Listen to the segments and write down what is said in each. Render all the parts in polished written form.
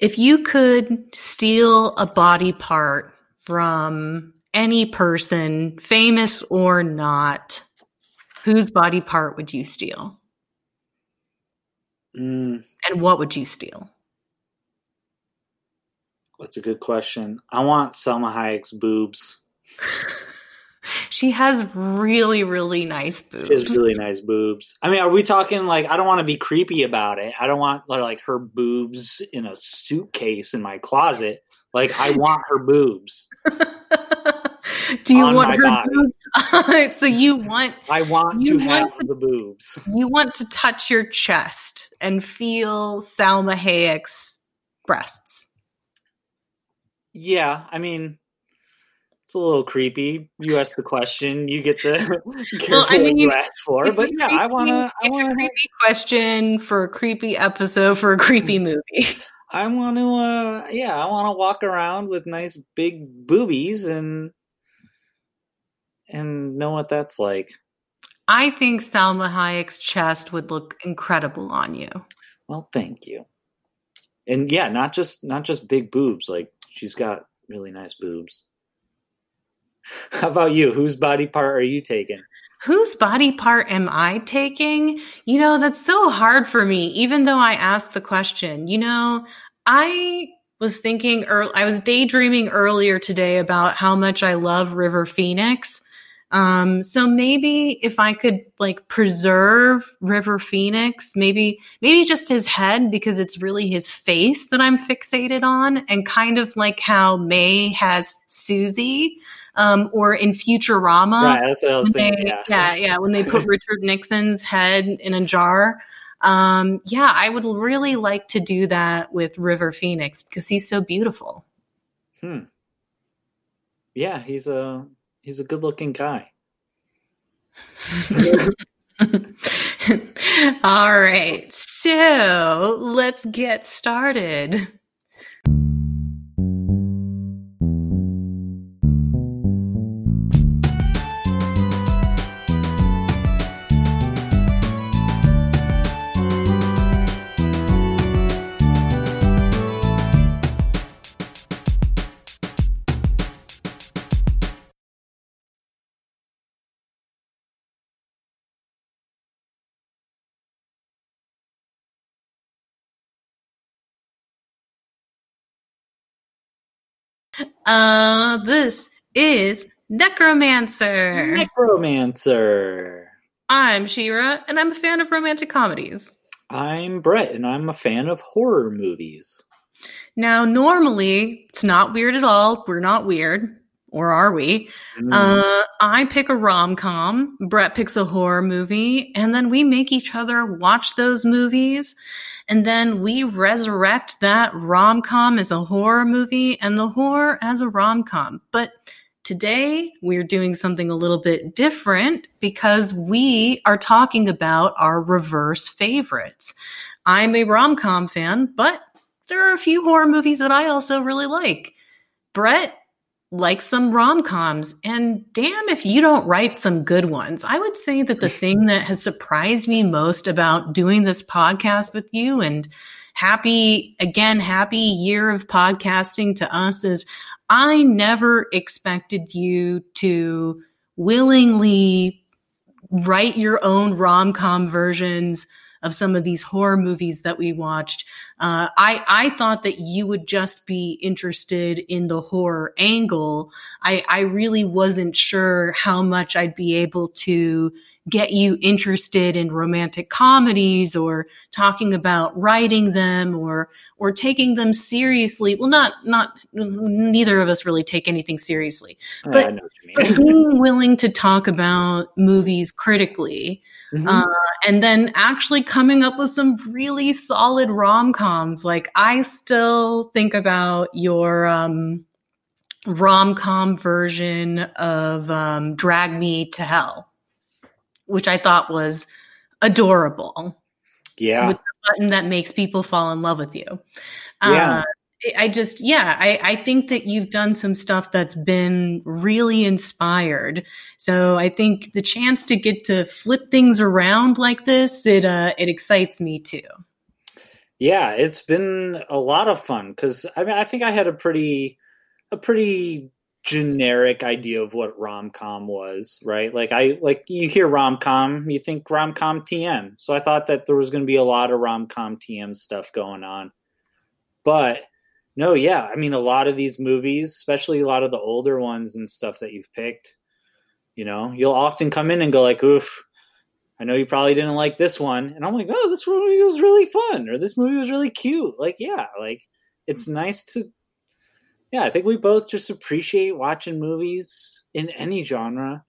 If you could steal a body part from any person, famous or not, whose body part would you steal? And what would you steal? That's a good question. I want Selma Hayek's boobs. She has really, really nice boobs. She has really nice boobs. I mean, are we talking like, I don't want to be creepy about it. I don't want like her boobs in a suitcase in my closet. Like, I want her boobs. Do you want her boobs? So you want... I want to have the boobs. You want to touch your chest and feel Salma Hayek's breasts. Yeah, I mean... It's a little creepy. You ask the question, you get the you ask for. But yeah, it's a creepy question for a creepy episode for a creepy movie. I want to, I want to walk around with nice big boobies and know what that's like. I think Salma Hayek's chest would look incredible on you. Well, thank you. And yeah, not just big boobs. Like, she's got really nice boobs. How about you? Whose body part are you taking? Whose body part am I taking? You know, that's so hard for me, even though I asked the question. You know, I was thinking, or I was daydreaming earlier today about how much I love River Phoenix. So maybe if I could like preserve River Phoenix, maybe just his head, because it's really his face that I'm fixated on, and kind of like how May has Susie, or in Futurama, right, that's what I was thinking, when they put Richard Nixon's head in a jar. I would really like to do that with River Phoenix because he's so beautiful. Yeah, he's a good-looking guy. All right, so let's get started. This is Necromancer. I'm Shira, and I'm a fan of romantic comedies. I'm Brett, and I'm a fan of horror movies. Now, normally, it's not weird at all. We're not weird. Or are we? I pick a rom-com, Brett picks a horror movie, and then we make each other watch those movies, and then we resurrect that rom-com as a horror movie and the horror as a rom-com. But today, we're doing something a little bit different because we are talking about our reverse favorites. I'm a rom-com fan, but there are a few horror movies that I also really like. Brett like some rom-coms, and damn if you don't write some good ones. I would say that the thing that has surprised me most about doing this podcast with you, and happy year of podcasting to us, is I never expected you to willingly write your own rom-com versions of some of these horror movies that we watched. I thought that you would just be interested in the horror angle. I really wasn't sure how much I'd be able to get you interested in romantic comedies or talking about writing them or taking them seriously. Well, not neither of us really take anything seriously, but I know what you mean. Being willing to talk about movies critically. And then actually coming up with some really solid rom-coms. Like, I still think about your rom-com version of Drag Me to Hell, which I thought was adorable. Yeah. With the button that makes people fall in love with you. Yeah. I think that you've done some stuff that's been really inspired. So I think the chance to get to flip things around like this, it excites me too. Yeah, it's been a lot of fun because I mean I think I had a pretty generic idea of what rom-com was, right? Like you hear rom-com, you think rom-com TM. So I thought that there was going to be a lot of rom-com TM stuff going on. But no, yeah, I mean a lot of these movies, especially a lot of the older ones and stuff that you've picked, you know, you'll often come in and go like, oof, I know you probably didn't like this one. And I'm like, oh, this movie was really fun. Or this movie was really cute. Like, yeah, like it's nice to, yeah, I think we both just appreciate watching movies in any genre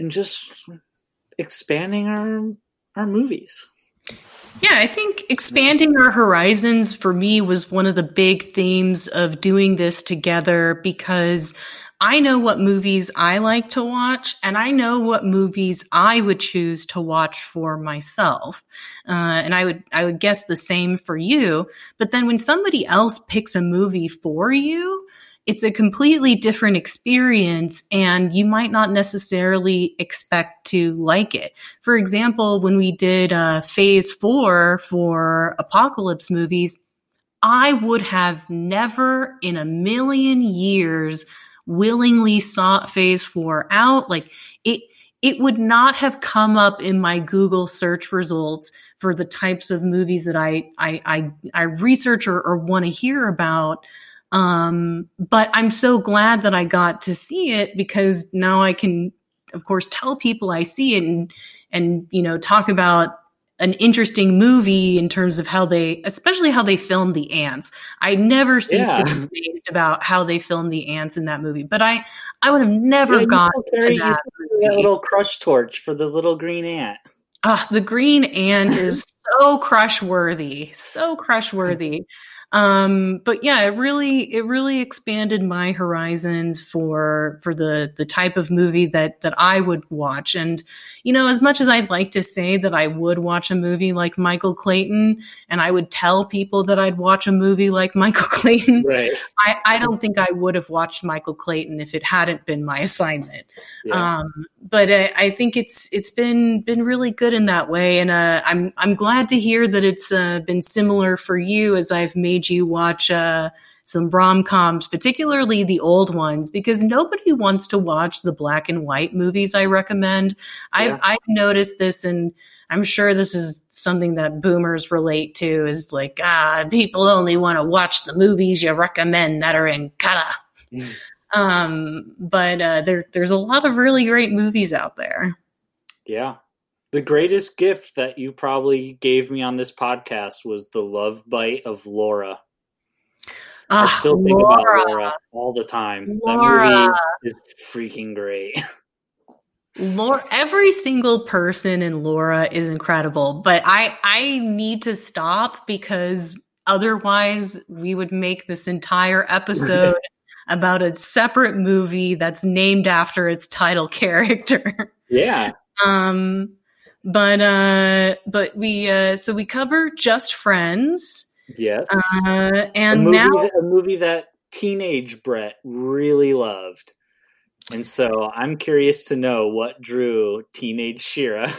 and just expanding our movies. Yeah, I think expanding our horizons for me was one of the big themes of doing this together because I know what movies I like to watch, and I know what movies I would choose to watch for myself. And I would guess the same for you. But then when somebody else picks a movie for you, it's a completely different experience, and you might not necessarily expect to like it. For example, when we did Phase 4 for apocalypse movies, I would have never in a million years willingly sought Phase 4 out. Like it would not have come up in my Google search results for the types of movies that I research or want to hear about. But I'm so glad that I got to see it because now I can, of course, tell people I see it and you know, talk about an interesting movie in terms of especially how they filmed the ants. I never ceased to be amazed about how they filmed the ants in that movie, but I would have never gotten to that. That little crush torch for the little green ant. The green ant is so crush-worthy, so crush-worthy. But yeah, it really expanded my horizons for the type of movie that I would watch. And, you know, as much as I'd like to say that I would watch a movie like Michael Clayton and I would tell people that I'd watch a movie like Michael Clayton, right. I don't think I would have watched Michael Clayton if it hadn't been my assignment. Yeah. But I think it's been really good in that way. And, I'm glad to hear that it's, been similar for you as I've made you watch some rom-coms, particularly the old ones, because nobody wants to watch the black and white movies I recommend. Yeah. I've noticed this, and I'm sure this is something that boomers relate to, is like, people only want to watch the movies you recommend that are in color. Mm. But there's a lot of really great movies out there. Yeah. The greatest gift that you probably gave me on this podcast was the love bite of Laura. I still think about Laura all the time. Laura. That movie is freaking great. Laura, every single person in Laura is incredible, but I need to stop because otherwise we would make this entire episode about a separate movie that's named after its title character. Yeah. But we cover Just Friends. Yes. And a movie that teenage Brett really loved. And so I'm curious to know what drew teenage Shira.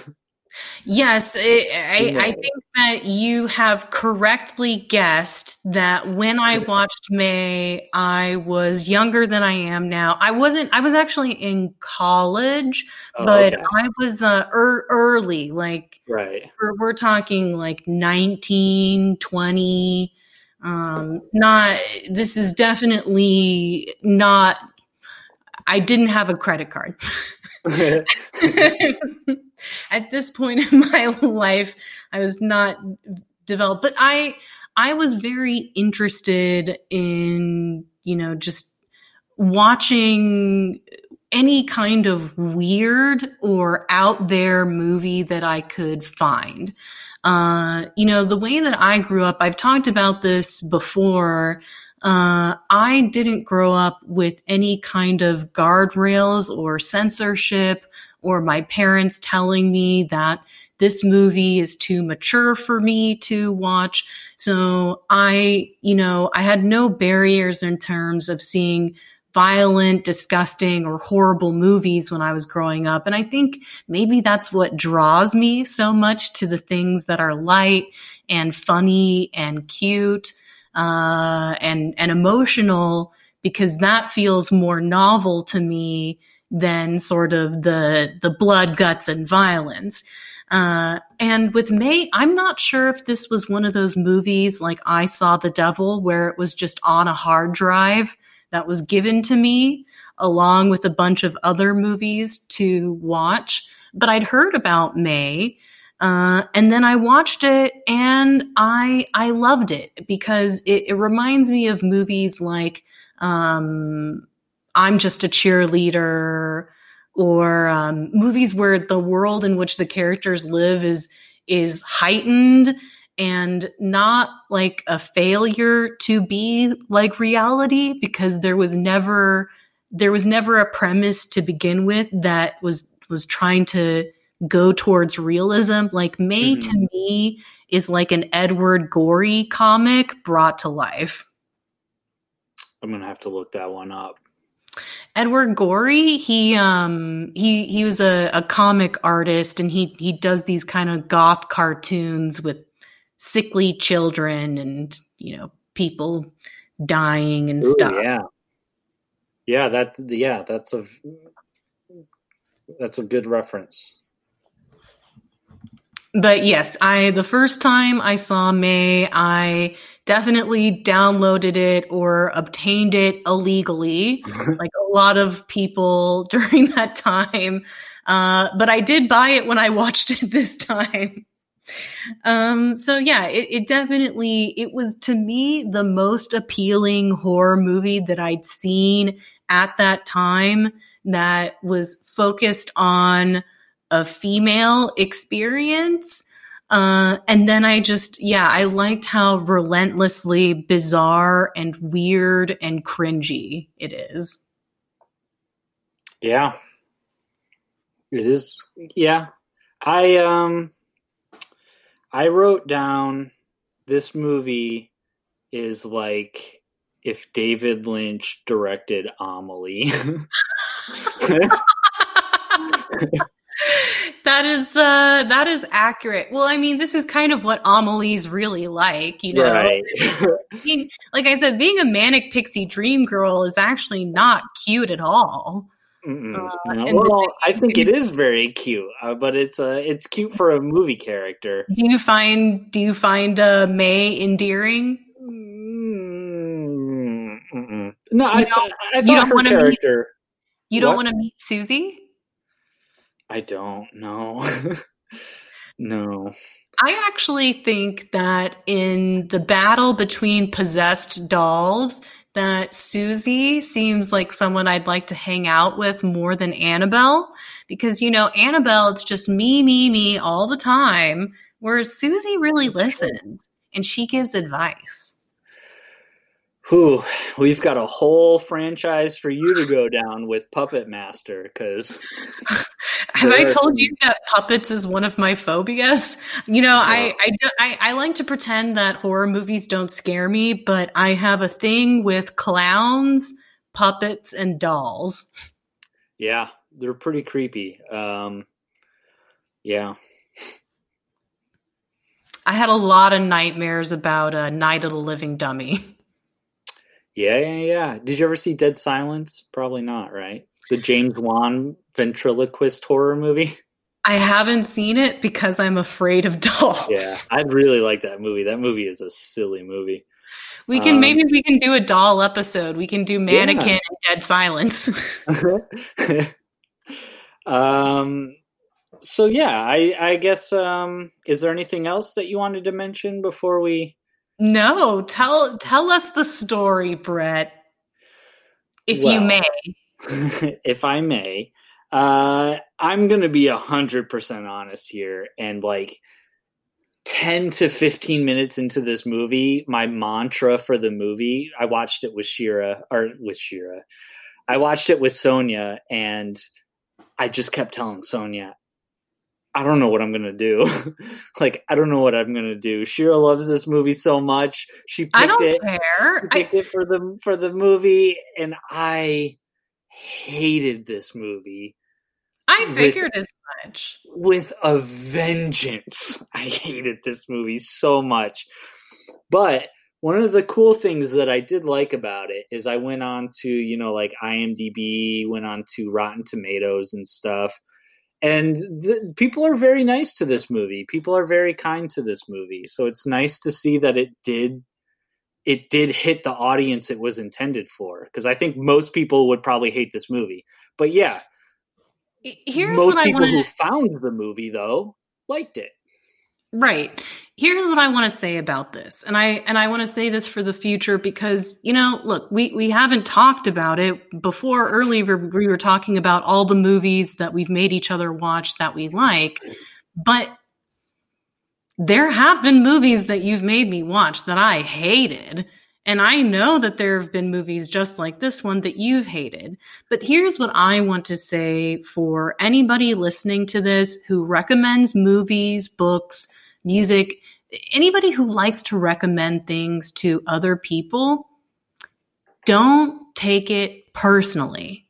Yes. I think that you have correctly guessed that when I watched May, I was younger than I am now. I was actually in college, but okay. I was early, like right. We're talking like 19, 20. This is definitely not, I didn't have a credit card. At this point in my life, I was not developed, but I was very interested in, you know, just watching any kind of weird or out there movie that I could find. You know, the way that I grew up, I've talked about this before. I didn't grow up with any kind of guardrails or censorship or my parents telling me that this movie is too mature for me to watch. So I had no barriers in terms of seeing violent, disgusting, or horrible movies when I was growing up. And I think maybe that's what draws me so much to the things that are light and funny and cute and emotional, because that feels more novel to me than sort of the blood, guts, and violence. And with May, I'm not sure if this was one of those movies like I Saw the Devil, where it was just on a hard drive that was given to me along with a bunch of other movies to watch. But I'd heard about May, and then I watched it, and I loved it because it reminds me of movies like I'm Just a Cheerleader, or movies where the world in which the characters live is heightened and not like a failure to be like reality, because there was never a premise to begin with that was trying to go towards realism. Like May to me is like an Edward Gorey comic brought to life. I'm going to have to look that one up. Edward Gorey, he was a comic artist, and he does these kind of goth cartoons with sickly children and, you know, people dying and stuff. Yeah, that's a good reference. But yes, the first time I saw May, I definitely downloaded it or obtained it illegally, like a lot of people during that time. But I did buy it when I watched it this time. So yeah, it was to me the most appealing horror movie that I'd seen at that time that was focused on a female experience. And then I liked how relentlessly bizarre and weird and cringy it is. Yeah. It is. Yeah. I wrote down this movie is like if David Lynch directed Amelie. That is accurate. Well, I mean, this is kind of what Amelie's really like, you know. Right. Like I said, being a manic pixie dream girl is actually not cute at all. I think it is very cute, but it's cute for a movie character. Do you find May endearing? Mm-mm. No, I thought her character. You don't want to meet Susie? I don't know. No. I actually think that in the battle between possessed dolls, that Susie seems like someone I'd like to hang out with more than Annabelle. Because, you know, Annabelle, it's just me, me, me all the time. Whereas Susie really listens and she gives advice. Whew, we've got a whole franchise for you to go down with Puppet Master, because... Have I told you that puppets is one of my phobias? You know, yeah. I like to pretend that horror movies don't scare me, but I have a thing with clowns, puppets, and dolls. Yeah, they're pretty creepy. Yeah. I had a lot of nightmares about Night of the Living Dummy. Yeah. Did you ever see Dead Silence? Probably not, right? The James Wan ventriloquist horror movie? I haven't seen it because I'm afraid of dolls. Yeah, I'd really like that movie. That movie is a silly movie. We can maybe we can do a doll episode. We can do Mannequin and Dead Silence. So yeah, I guess is there anything else that you wanted to mention before we... No, tell us the story, Brett, if you may. If I may, I'm going to be 100% honest here. And like 10 to 15 minutes into this movie, my mantra for the movie, I watched it with Sonia, and I just kept telling Sonia, I don't know what I'm going to do. Like, I don't know what I'm going to do. Shira loves this movie so much. She picked it for the movie, and I hated this movie. I figured as much. With a vengeance. I hated this movie so much. But one of the cool things that I did like about it is I went on to, you know, like IMDb, went on to Rotten Tomatoes and stuff. And people are very nice to this movie. People are very kind to this movie. So it's nice to see that it did hit the audience it was intended for. Because I think most people would probably hate this movie. But yeah, who found the movie, though, liked it. Right. Here's what I want to say about this. And I want to say this for the future because, you know, look, we haven't talked about it before. Earlier, we were talking about all the movies that we've made each other watch that we like. But there have been movies that you've made me watch that I hated. And I know that there have been movies just like this one that you've hated. But here's what I want to say for anybody listening to this who recommends movies, books, music, anybody who likes to recommend things to other people, don't take it personally.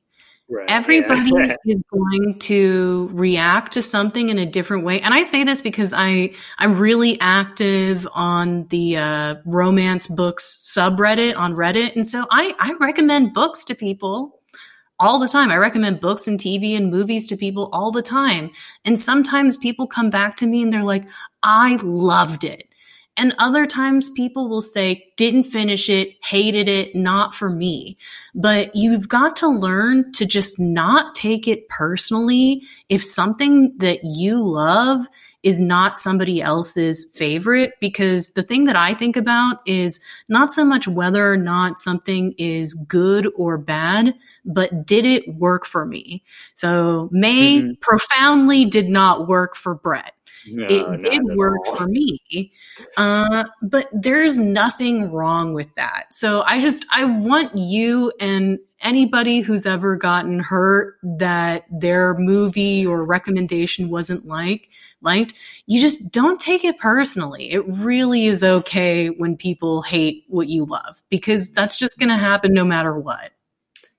Right, everybody is going to react to something in a different way. And I say this because I'm really active on the romance books subreddit on Reddit. And so I recommend books to people all the time. I recommend books and TV and movies to people all the time. And sometimes people come back to me and they're like, I loved it. And other times people will say, didn't finish it, hated it, not for me. But you've got to learn to just not take it personally if something that you love is not somebody else's favorite. Because the thing that I think about is not so much whether or not something is good or bad, but did it work for me? So May profoundly did not work for Brett. No, it did work for me, but there's nothing wrong with that. So I want you and anybody who's ever gotten hurt that their movie or recommendation wasn't liked, you just don't take it personally. It really is okay when people hate what you love because that's just going to happen no matter what.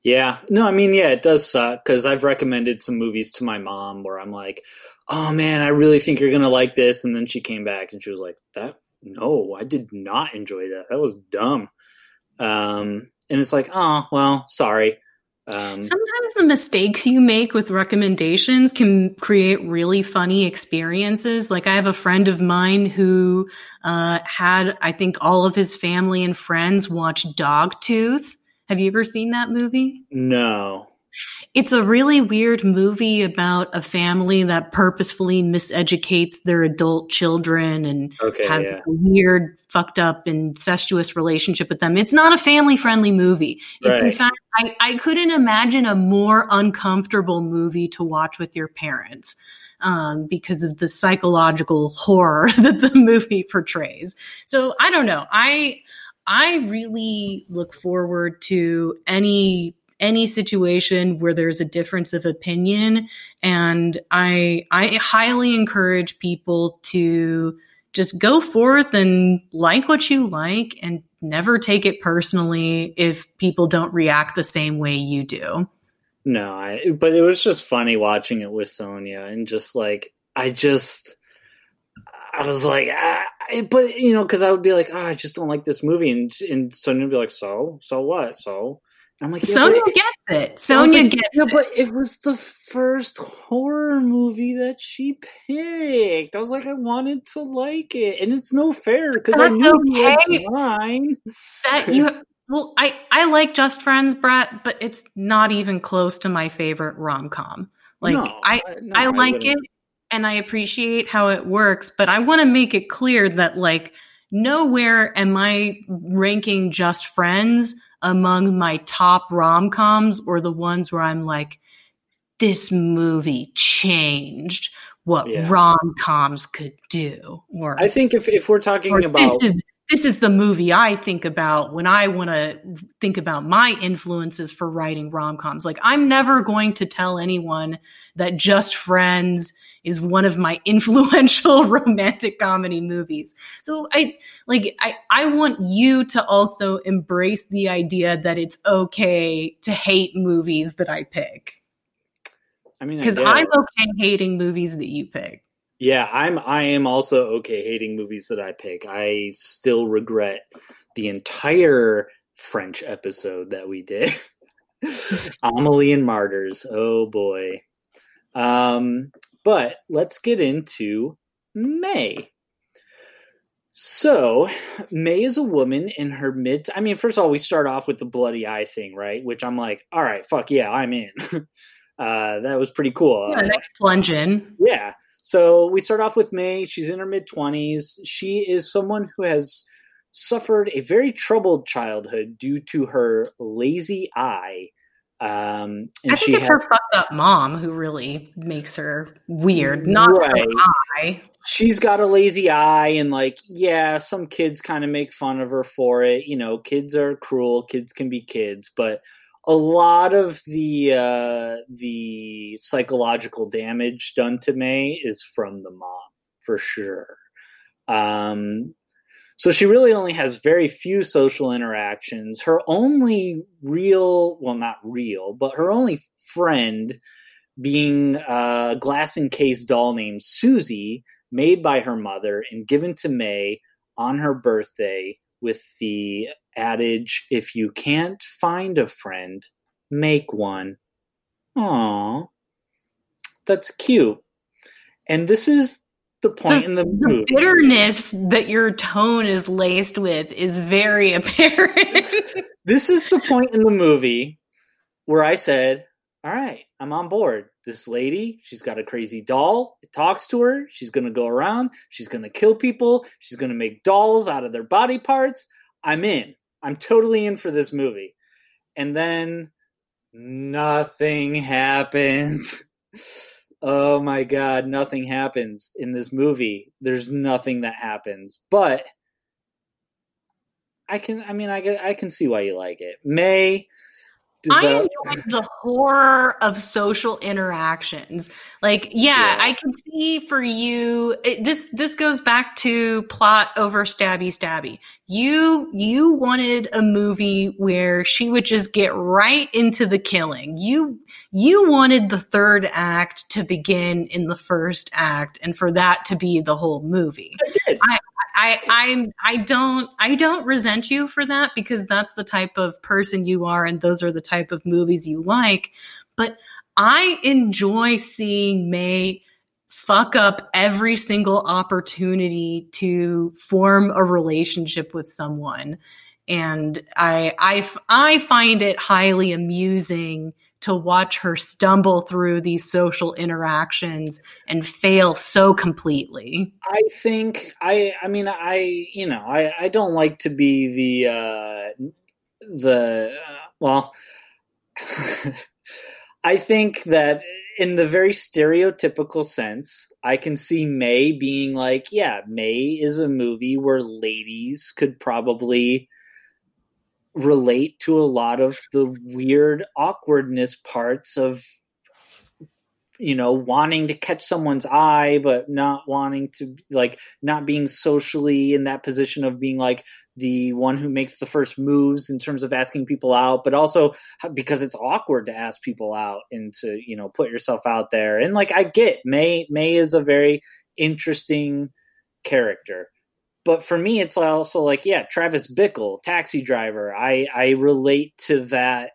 Yeah. No, I mean, yeah, it does suck because I've recommended some movies to my mom where I'm like, oh man, I really think you're going to like this. And then she came back and she was like, no, I did not enjoy that. That was dumb. And it's like, oh, well, sorry. Sometimes the mistakes you make with recommendations can create really funny experiences. Like I have a friend of mine who had, I think, all of his family and friends watch Dogtooth. Have you ever seen that movie? No. It's a really weird movie about a family that purposefully miseducates their adult children and has a weird, fucked up, incestuous relationship with them. It's not a family-friendly movie. It's in fact, I couldn't imagine a more uncomfortable movie to watch with your parents because of the psychological horror that the movie portrays. So I don't know. I really look forward to any situation where there's a difference of opinion. And I highly encourage people to just go forth and like what you like and never take it personally if people don't react the same way you do. No, but it was just funny watching it with Sonia and just like, I was like, but you know, cause I would be like, I just don't like this movie. And Sonia would be like, so what? So, I'm like, yeah, Sonia gets it. Sonia gets it. Yeah, but it was the first horror movie that she picked. I was like, I wanted to like it, and it's no fair because I knew you mine. That you well, I like Just Friends, Brett, but it's not even close to my favorite rom-com. Like I like it, and I appreciate how it works, but I want to make it clear that like nowhere am I ranking Just Friends among my top rom-coms or the ones where I'm like, this movie changed what rom-coms could do. Or I think if we're talking about... This is the movie I think about when I want to think about my influences for writing rom-coms. Like, I'm never going to tell anyone that Just Friends is one of my influential romantic comedy movies. So I want you to also embrace the idea that it's okay to hate movies that I pick. I mean, because I'm okay hating movies that you pick. Yeah, I am also okay hating movies that I pick. I still regret the entire French episode that we did. Amelie and Martyrs. Oh boy. But let's get into May. So May is a woman in her mid. I mean, first of all, we start off with the bloody eye thing, right? Which I'm like, all right, fuck yeah, I'm in. That was pretty cool. Yeah, next plunge in. Yeah. So we start off with May. She's in her mid-20s. She is someone who has suffered a very troubled childhood due to her lazy eye. And I think it's her fucked up mom who really makes her weird, not right. Her eye. She's got a lazy eye, and like, yeah, some kids kind of make fun of her for it. You know, kids are cruel. Kids can be kids, but a lot of the psychological damage done to May is from the mom, for sure. So she really only has very few social interactions. Her only real, well, not real, but her only friend being a glass-encased doll named Susie, made by her mother and given to May on her birthday with the adage, if you can't find a friend, make one. Aw, that's cute. And this is the point in the movie. The bitterness that your tone is laced with is very apparent. This is the point in the movie where I said, all right, I'm on board. This lady, she's got a crazy doll. It talks to her. She's going to go around. She's going to kill people. She's going to make dolls out of their body parts. I'm in. I'm totally in for this movie. And then nothing happens. Oh my God, nothing happens in this movie. There's nothing that happens. But I can see why you like it. May... I enjoyed the horror of social interactions. Like, yeah. I can see for you. This goes back to plot over stabby. You wanted a movie where she would just get right into the killing. You wanted the third act to begin in the first act, and for that to be the whole movie. I did. I don't resent you for that, because that's the type of person you are and those are the type of movies you like. But I enjoy seeing May fuck up every single opportunity to form a relationship with someone. And I find it highly amusing to watch her stumble through these social interactions and fail so completely. I think, I don't like to be well, I think that in the very stereotypical sense, I can see May being like, yeah, May is a movie where ladies could probably relate to a lot of the weird awkwardness parts of, you know, wanting to catch someone's eye, but not wanting to, like, not being socially in that position of being like the one who makes the first moves in terms of asking people out, but also because it's awkward to ask people out and to, you know, put yourself out there. And like, I get May is a very interesting character. But for me, it's also like, yeah, Travis Bickle, Taxi Driver. I relate to that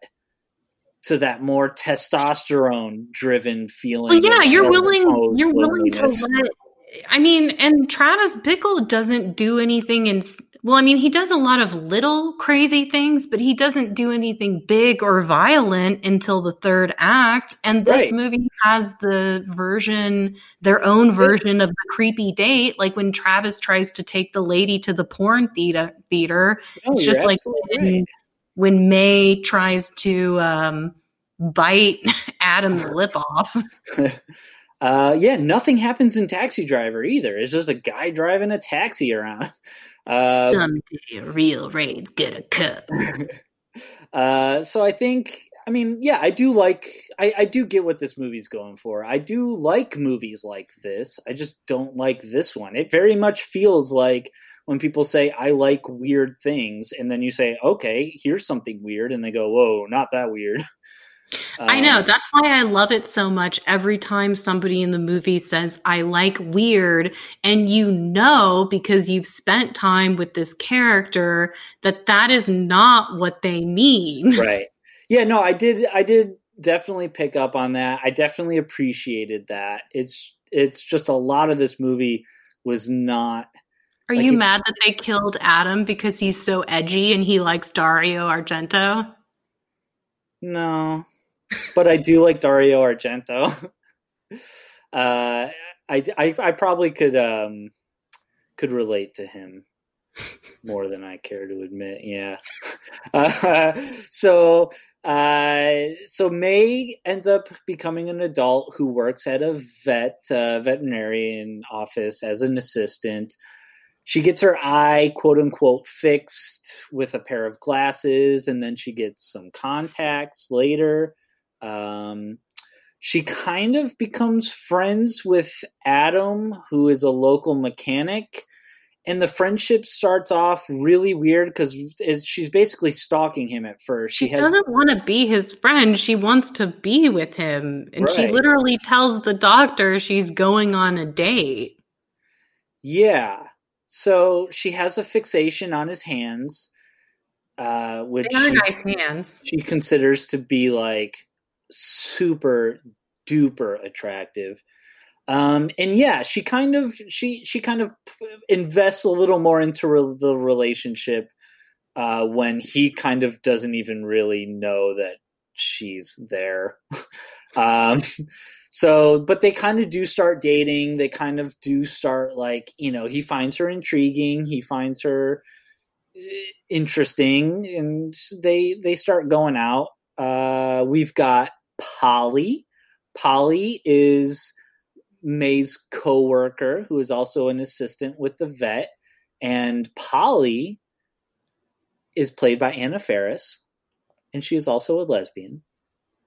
more testosterone-driven feeling. Well, yeah, you're willing to let. I mean, and Travis Bickle doesn't do anything in. Well, I mean, he does a lot of little crazy things, but he doesn't do anything big or violent until the third act. And this movie has their own version of the creepy date. Like when Travis tries to take the lady to the porn theater, it's just like when May tries to bite Adam's lip off. Yeah, nothing happens in Taxi Driver either. It's just a guy driving a taxi around. Someday a real raid's gonna come. So I think, I mean, yeah, I do like, I do get what this movie's going for. I do like movies like this. I just don't like this one. It very much feels like when people say, I like weird things, and then you say, okay, here's something weird, and they go, whoa, not that weird. I know. That's why I love it so much. Every time somebody in the movie says, I like weird, and you know, because you've spent time with this character, that that is not what they mean. Right. Yeah, no, I did definitely pick up on that. I definitely appreciated that. It's just a lot of this movie was not... Are you mad that they killed Adam because he's so edgy and he likes Dario Argento? No. But I do like Dario Argento. I probably could relate to him more than I care to admit. Yeah. So May ends up becoming an adult who works at a veterinarian office as an assistant. She gets her eye, quote unquote, fixed with a pair of glasses, and then she gets some contacts later. She kind of becomes friends with Adam, who is a local mechanic, and the friendship starts off really weird because she's basically stalking him at first. She doesn't want to be his friend. She wants to be with him. And Right. She literally tells the doctor she's going on a date. Yeah. So she has a fixation on his hands, which they are nice hands. She considers to be like super duper attractive. And yeah, she kind of invests a little more into the relationship, when he kind of doesn't even really know that she's there. But they kind of do start dating. They kind of do start he finds her intriguing. He finds her interesting, and they start going out. We've got Polly. Polly is May's coworker, who is also an assistant with the vet. And Polly is played by Anna Faris, and she is also a lesbian.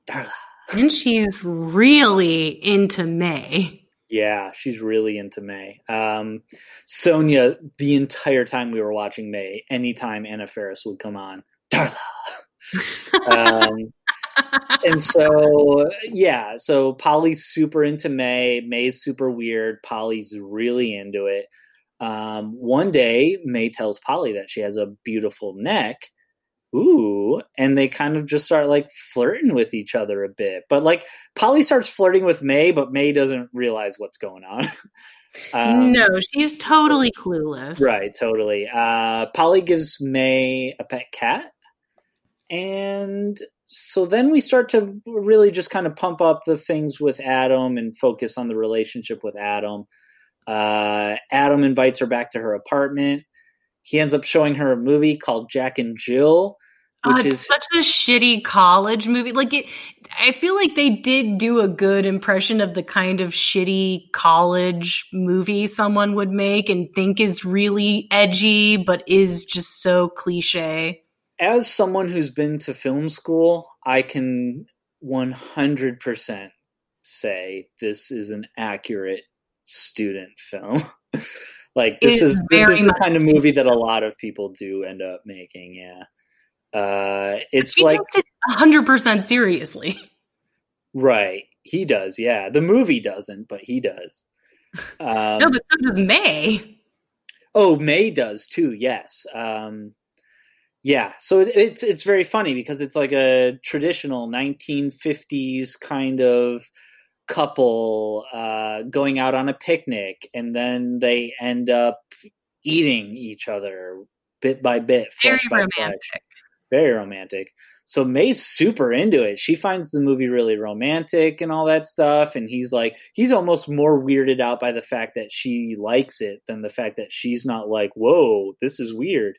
Darla. And she's really into May. Yeah, she's really into May. Sonia, the entire time we were watching May, anytime Anna Faris would come on, Darla. So Polly's super into May. May's super weird. Polly's really into it. One day, May tells Polly that she has a beautiful neck. Ooh. And they kind of just start flirting with each other a bit. But Polly starts flirting with May, but May doesn't realize what's going on. No, she's totally clueless. Right, totally. Polly gives May a pet cat. And so then we start to really just kind of pump up the things with Adam and focus on the relationship with Adam. Adam invites her back to her apartment. He ends up showing her a movie called Jack and Jill. It's such a shitty college movie. I feel like they did do a good impression of the kind of shitty college movie someone would make and think is really edgy, but is just so cliche. As someone who's been to film school, I can 100% say this is an accurate student film. This is the kind of movie that a lot of people do end up making. Yeah, she takes it 100% seriously. Right, he does. Yeah, the movie doesn't, but he does. No, but so does May. Oh, May does too. Yes. Yeah, so it's very funny because it's like a traditional 1950s kind of couple going out on a picnic, and then they end up eating each other bit by bit. Very romantic. Very romantic. So May's super into it. She finds the movie really romantic and all that stuff, and he's almost more weirded out by the fact that she likes it than the fact that she's not like, whoa, this is weird.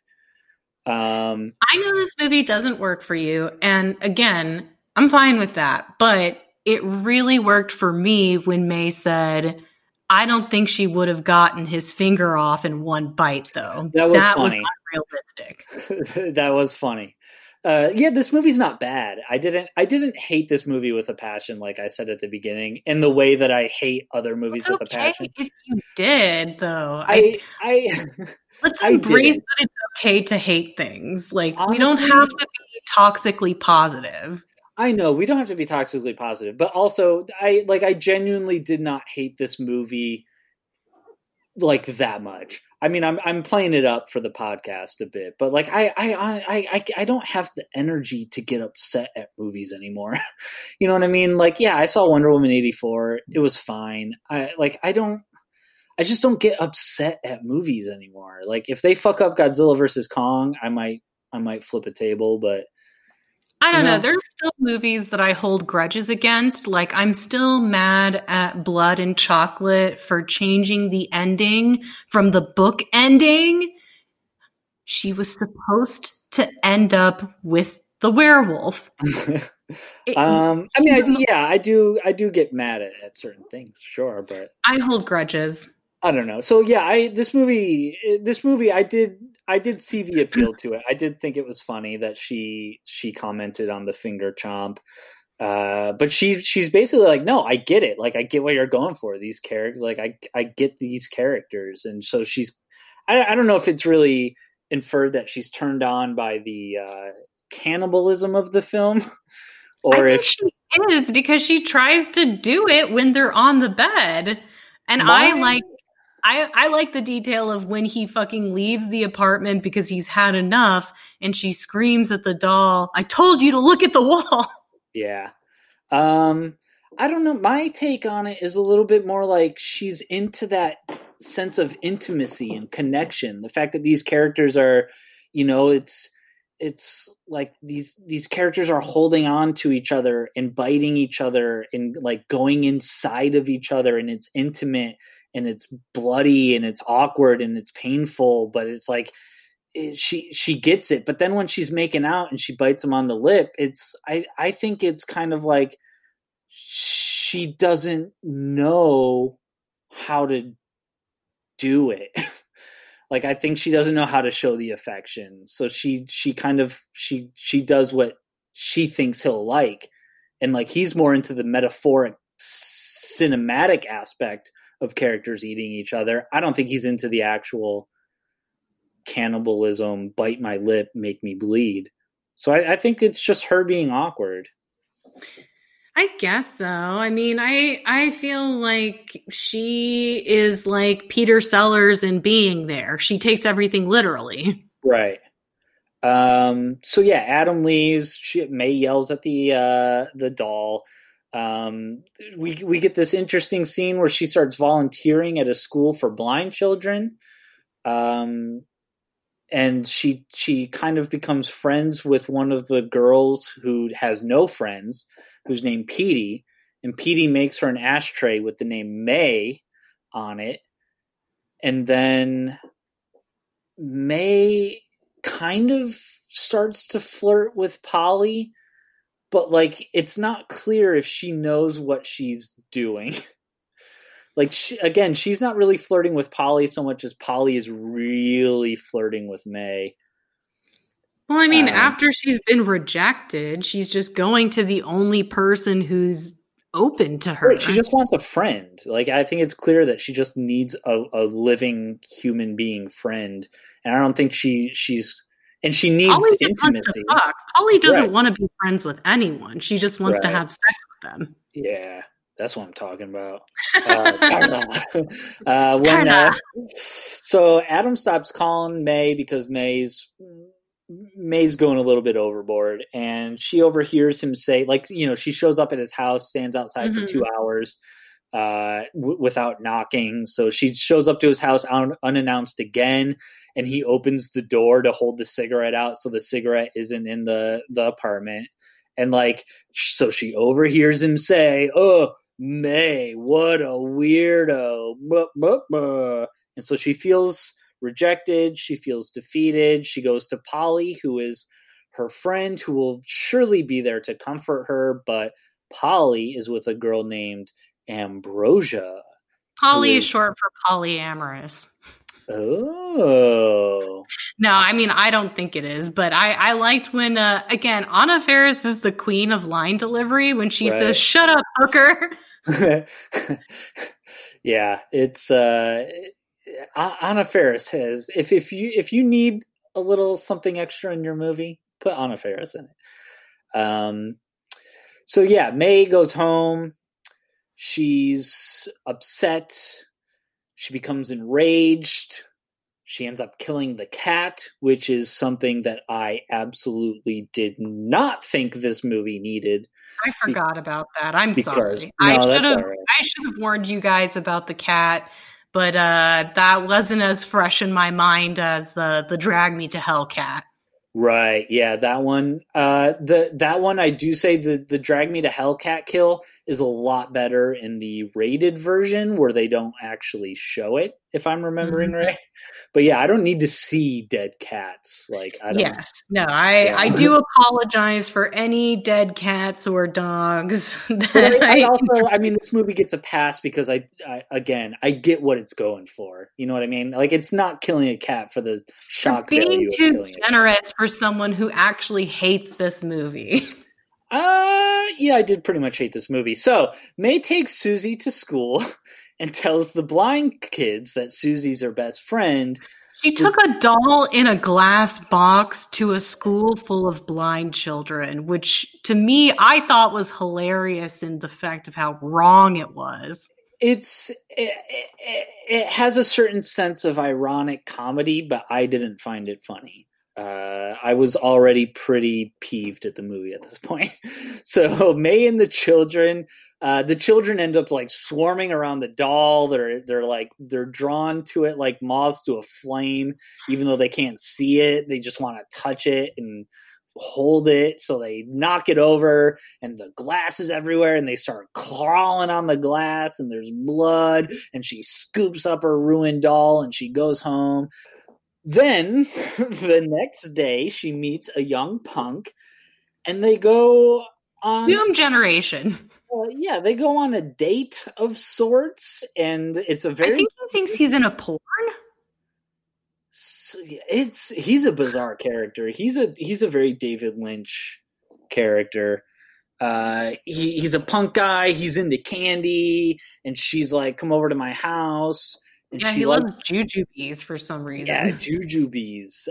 I know this movie doesn't work for you, and again, I'm fine with that, but it really worked for me when May said, I don't think she would have gotten his finger off in one bite, though. That was unrealistic. That was funny. Yeah, this movie's not bad. I didn't hate this movie with a passion, like I said at the beginning, in the way that I hate other movies with a passion. If you did, though, let's embrace that it's okay to hate things. Honestly, we don't have to be toxically positive. I know we don't have to be toxically positive, but also I genuinely did not hate this movie like that much. I mean, I'm playing it up for the podcast a bit, but like I don't have the energy to get upset at movies anymore. You know what I mean? Like, yeah, I saw Wonder Woman 84. It was fine. I just don't get upset at movies anymore. Like, if they fuck up Godzilla versus Kong, I might flip a table, but I don't know. There's still movies that I hold grudges against. Like, I'm still mad at Blood and Chocolate for changing the ending from the book ending. She was supposed to end up with the werewolf. I do get mad at certain things, sure, but I hold grudges. I don't know. So yeah, this movie, I did see the appeal to it. I did think it was funny that she commented on the finger chomp. But she's basically like, no, I get it. Like, I get what you're going for. These characters, like, I get these characters. And so I don't know if it's really inferred that she's turned on by the cannibalism of the film, or if she is, because she tries to do it when they're on the bed. And I like the detail of when he fucking leaves the apartment because he's had enough, and she screams at the doll, I told you to look at the wall. Yeah. I don't know. My take on it is a little bit more like she's into that sense of intimacy and connection. The fact that these characters are, you know, it's like these characters are holding on to each other and biting each other and like going inside of each other, and it's intimate and it's bloody and it's awkward and it's painful, but it's like she gets it. But then when she's making out and she bites him on the lip, it's I think it's kind of like she doesn't know how to do it. Like, I think she doesn't know how to show the affection. So she does what she thinks he'll like. And like, he's more into the metaphoric cinematic aspect of characters eating each other. I don't think he's into the actual cannibalism, bite my lip, make me bleed. So I think it's just her being awkward. I guess so. I mean, I feel like she is like Peter Sellers in Being There. She takes everything literally. Right. So yeah, Adam leaves. May yells at the doll. We get this interesting scene where she starts volunteering at a school for blind children. And she kind of becomes friends with one of the girls who has no friends, who's named Petey, and Petey makes her an ashtray with the name May on it. And then May kind of starts to flirt with Polly, but like, it's not clear if she knows what she's doing. Like, she's not really flirting with Polly so much as Polly is really flirting with May. Well, I mean, after she's been rejected, she's just going to the only person who's open to her. Right, she just wants a friend. Like, I think it's clear that she just needs a living human being friend. And I don't think she needs Polly intimacy. Polly doesn't want to be friends with anyone. She just wants to have sex with them. Yeah, that's what I'm talking about. So Adam stops calling May because May's going a little bit overboard, and she overhears him say, like, you know, she shows up at his house, stands outside for 2 hours without knocking. So she shows up to his house unannounced again, and he opens the door to hold the cigarette out so the cigarette isn't in the apartment. And like, so she overhears him say, oh, May, what a weirdo. Blah, blah, blah. And so she feels rejected. She feels defeated. She goes to Polly, who is her friend, who will surely be there to comfort her. But Polly is with a girl named Ambrosia. Polly is short for polyamorous. Oh. No, I mean, I don't think it is, but I liked when, again, Anna Faris is the queen of line delivery when she says, shut up, hooker. Yeah, it's... Anna Faris has, if you need a little something extra in your movie, put Anna Faris in it. So yeah, May goes home. She's upset. She becomes enraged. She ends up killing the cat, which is something that I absolutely did not think this movie needed. I forgot about that. I'm sorry. No, I should have warned you guys about the cat, but that wasn't as fresh in my mind as the Drag Me to Hell cat. Right. Yeah, that one. I do say the Drag Me to Hell cat kill is a lot better in the rated version where they don't actually show it, if I'm remembering right. But yeah, I don't need to see dead cats. I do apologize for any dead cats or dogs. This movie gets a pass because I get what it's going for. You know what I mean? Like, it's not killing a cat for the shock value. Being too generous for someone who actually hates this movie. Yeah, I did pretty much hate this movie. So May takes Susie to school and tells the blind kids that Susie's her best friend. She took a doll in a glass box to a school full of blind children, which to me I thought was hilarious in the fact of how wrong it was. It has a certain sense of ironic comedy, but I didn't find it funny. I was already pretty peeved at the movie at this point. So May and the children end up like swarming around the doll. They're drawn to it like moths to a flame, even though they can't see it. They just want to touch it and hold it. So they knock it over and the glass is everywhere and they start crawling on the glass and there's blood and she scoops up her ruined doll and she goes home. Then, the next day, she meets a young punk, and they go on... Doom Generation. Yeah, they go on a date of sorts, and it's a very... I think he thinks he's in a porn? He's a bizarre character. He's a very David Lynch character. He's a punk guy, he's into candy, and she's like, come over to my house... And yeah, he loves jujubes for some reason. Yeah, jujubes.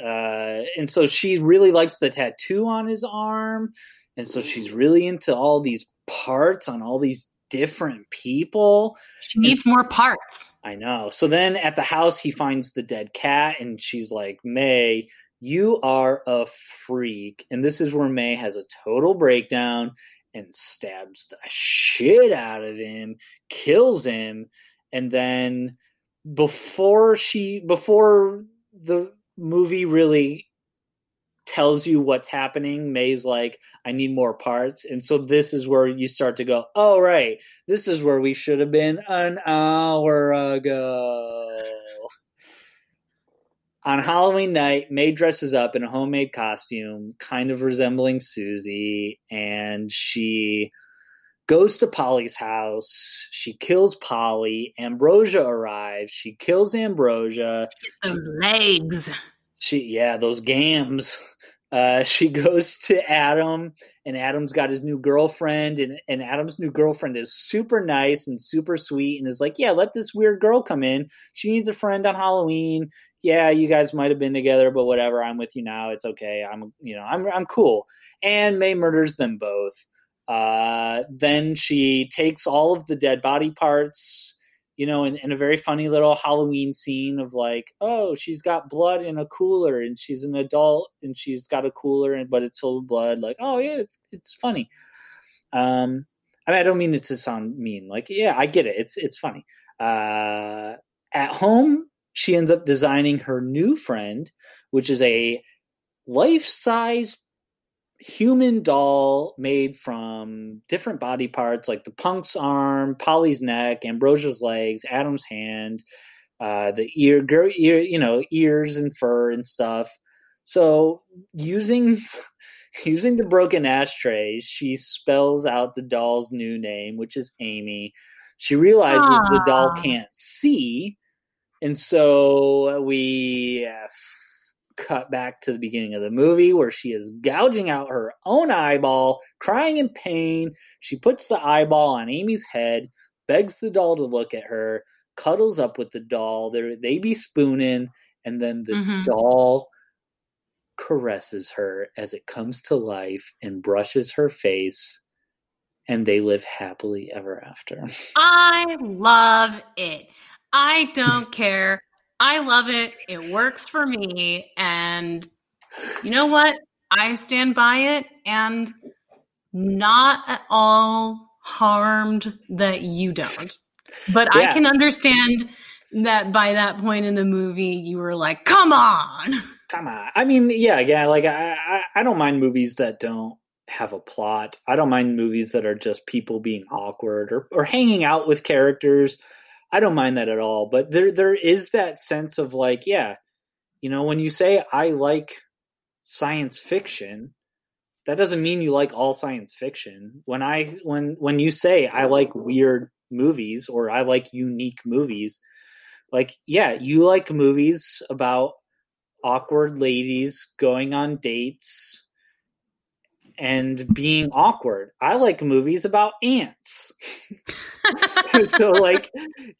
And so she really likes the tattoo on his arm. And so she's really into all these parts on all these different people. She needs more parts. I know. So then at the house, he finds the dead cat. And she's like, May, you are a freak. And this is where May has a total breakdown and stabs the shit out of him, kills him, and then... Before the movie really tells you what's happening, May's like, I need more parts. And so this is where you start to go, oh, right, this is where we should have been an hour ago. On Halloween night, May dresses up in a homemade costume, kind of resembling Susie, and she... goes to Polly's house. She kills Polly. Ambrosia arrives. She kills Ambrosia. Get those legs. Those gams. She goes to Adam, and Adam's got his new girlfriend, and Adam's new girlfriend is super nice and super sweet and is like, yeah, let this weird girl come in. She needs a friend on Halloween. Yeah, you guys might have been together, but whatever. I'm with you now. It's okay. I'm cool. And May murders them both. Then she takes all of the dead body parts, in a very funny little Halloween scene of like, oh, she's got blood in a cooler and she's an adult and she's got a cooler but it's full of blood. Like, oh yeah, it's funny. I don't mean it to sound mean. Like, yeah, I get it. It's funny. At home, she ends up designing her new friend, which is a life-size human doll made from different body parts, like the punk's arm, Polly's neck, Ambrosia's legs, Adam's hand, the ear, ears and fur and stuff. So using the broken ashtray, she spells out the doll's new name, which is Amy. She realizes the doll can't see, and so we cut back to the beginning of the movie where she is gouging out her own eyeball, crying in pain. She puts the eyeball on Amy's head, begs the doll to look at her, cuddles up with the doll. They be spooning, and then the doll caresses her as it comes to life and brushes her face and they live happily ever after. I love it. I don't care. I love it. It works for me. And you know what? I stand by it and not at all harmed that you don't. But yeah. I can understand that by that point in the movie, you were like, come on. Come on. I mean, yeah. Like, I don't mind movies that don't have a plot. I don't mind movies that are just people being awkward or hanging out with characters. I don't mind that at all. But there is that sense of like, yeah, you know, when you say I like science fiction, that doesn't mean you like all science fiction. When you say I like weird movies or I like unique movies, like, yeah, you like movies about awkward ladies going on dates and being awkward. I like movies about ants. So like,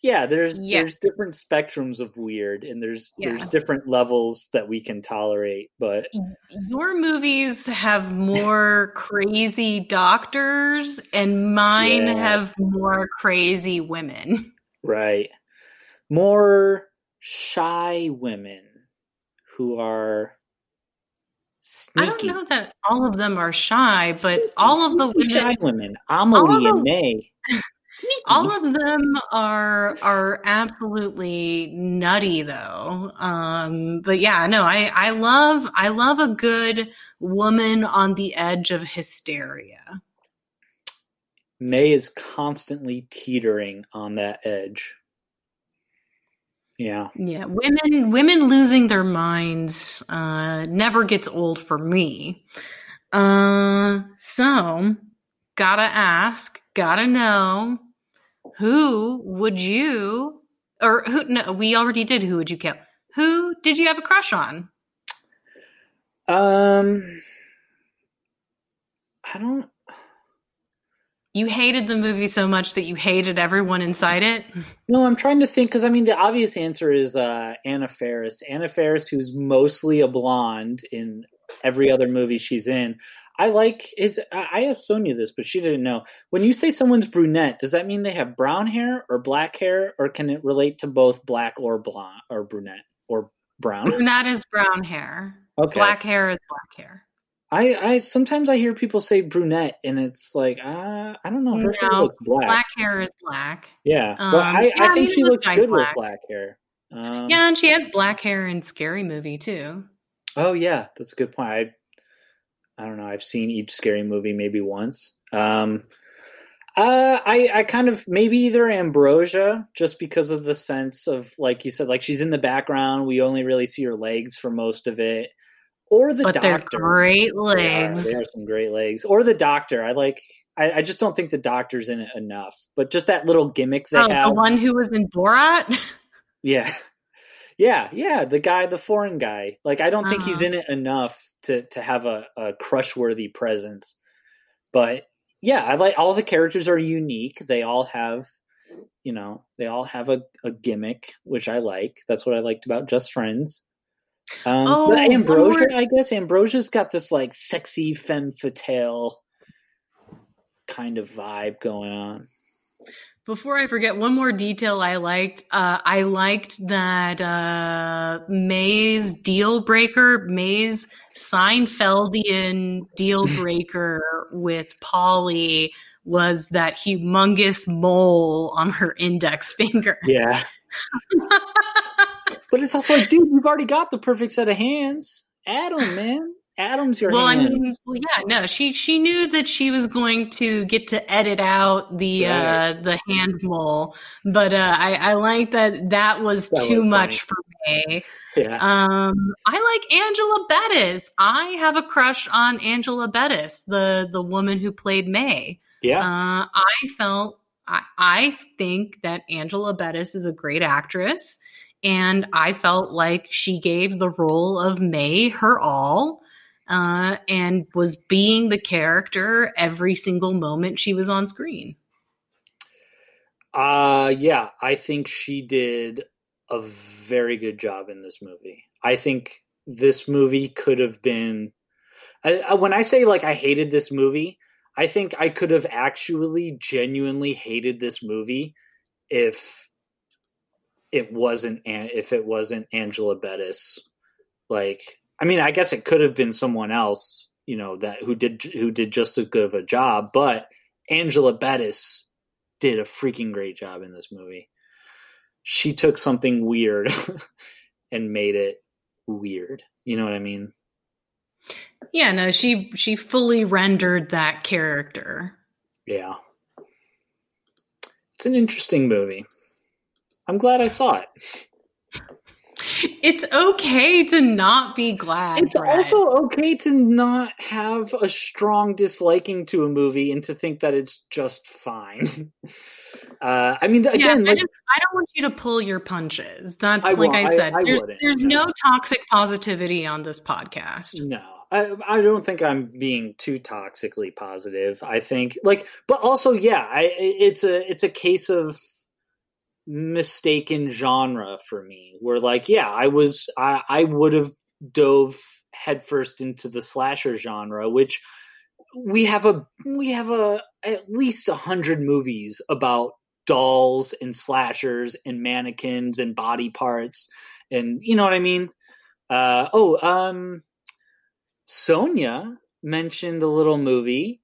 yeah, there's different spectrums of weird, and there's different levels that we can tolerate. But your movies have more crazy doctors and mine have more crazy women. Right. More shy women who are sneaky. I don't know that all of them are shy, but sneaky, all of the women, shy women, Amelie and May, all of them are absolutely nutty though. But yeah, no, I love a good woman on the edge of hysteria. May is constantly teetering on that edge. Yeah. Yeah. Women losing their minds never gets old for me. So gotta ask, gotta know, who would you kill? Who did you have a crush on? You hated the movie so much that you hated everyone inside it? No, I'm trying to think, because I mean, the obvious answer is Anna Faris. Anna Faris, who's mostly a blonde in every other movie she's in. I asked Sonia this, but she didn't know. When you say someone's brunette, does that mean they have brown hair or black hair, or can it relate to both black or blonde or brunette or brown? Brunette is brown hair. Okay. Black hair is black hair. I sometimes I hear people say brunette, and it's like I don't know. Her hair looks black. Black hair is black. Yeah, but I think she looks good with black hair. Yeah, and she has black hair in Scary Movie too. Oh yeah, that's a good point. I don't know. I've seen each Scary Movie maybe once. I kind of maybe either Ambrosia, just because of the sense of, like you said, like she's in the background. We only really see her legs for most of it. Or the doctor. But they're great legs. They are some great legs. Or the doctor. I just don't think the doctor's in it enough. But just that little gimmick they have. The one who was in Borat? Yeah. The foreign guy. Like, I don't think he's in it enough to have a crush-worthy presence. But yeah, I like all the characters are unique. They all have, you know, a gimmick, which I like. That's what I liked about Just Friends. But Ambrosia, I guess Ambrosia's got this like sexy femme fatale kind of vibe going on. Before I forget, one more detail I liked. I liked that May's Seinfeldian deal breaker with Polly was that humongous mole on her index finger. Yeah. But it's also like, dude, you've already got the perfect set of hands. Adam, man. Adam's your hand. She knew that she was going to get to edit out the hand mole. But I like that was too much for me. Yeah. I like Angela Bettis. I have a crush on Angela Bettis, the woman who played May. Yeah. I think that Angela Bettis is a great actress. And I felt like she gave the role of May her all, and was being the character every single moment she was on screen. Yeah, I think she did a very good job in this movie. I think this movie could have been... when I say, like, I hated this movie, I think I could have actually genuinely hated this movie if it wasn't Angela Bettis. Like, I mean, I guess it could have been someone else, you know, that who did just as good of a job, but Angela Bettis did a freaking great job in this movie. She took something weird and made it weird. You know what I mean? Yeah, no, she fully rendered that character. Yeah. It's an interesting movie. I'm glad I saw it. It's okay to not be glad. It's also okay to not have a strong disliking to a movie and to think that it's just fine. I mean, again, yeah, I don't want you to pull your punches. That's I said. There's no toxic positivity on this podcast. No, I don't think I'm being too toxically positive. I think, like, but also, yeah, it's a case of mistaken genre for me, where, like, yeah, I would have dove headfirst into the slasher genre, which we have at least 100 movies about dolls and slashers and mannequins and body parts, and you know what I mean. Sonia mentioned a little movie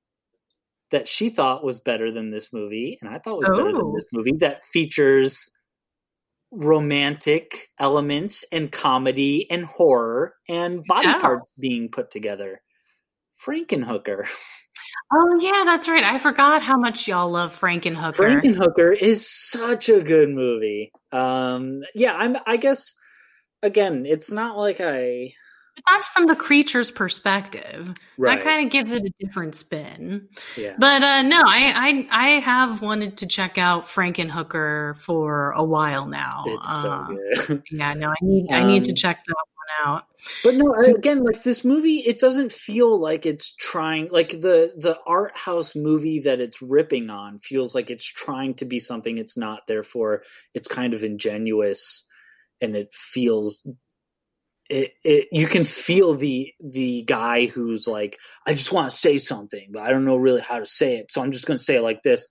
that she thought was better than this movie, and I thought was better than this movie, that features romantic elements and comedy and horror and body parts being put together. Frankenhooker. Oh, yeah, that's right. I forgot how much y'all love Frankenhooker. Frankenhooker is such a good movie. Yeah, I guess, again, it's not like I... But that's from the creature's perspective. Right. That kind of gives it a different spin. Yeah. But no, I have wanted to check out Frankenhooker for a while now. It's so good. Yeah, no, I need to check that one out. But no, again, like, this movie, it doesn't feel like it's trying, like, the art house movie that it's ripping on feels like it's trying to be something it's not. Therefore, it's kind of ingenuous, and it feels... you can feel the guy who's like, I just want to say something, but I don't know really how to say it, so I'm just going to say it like this.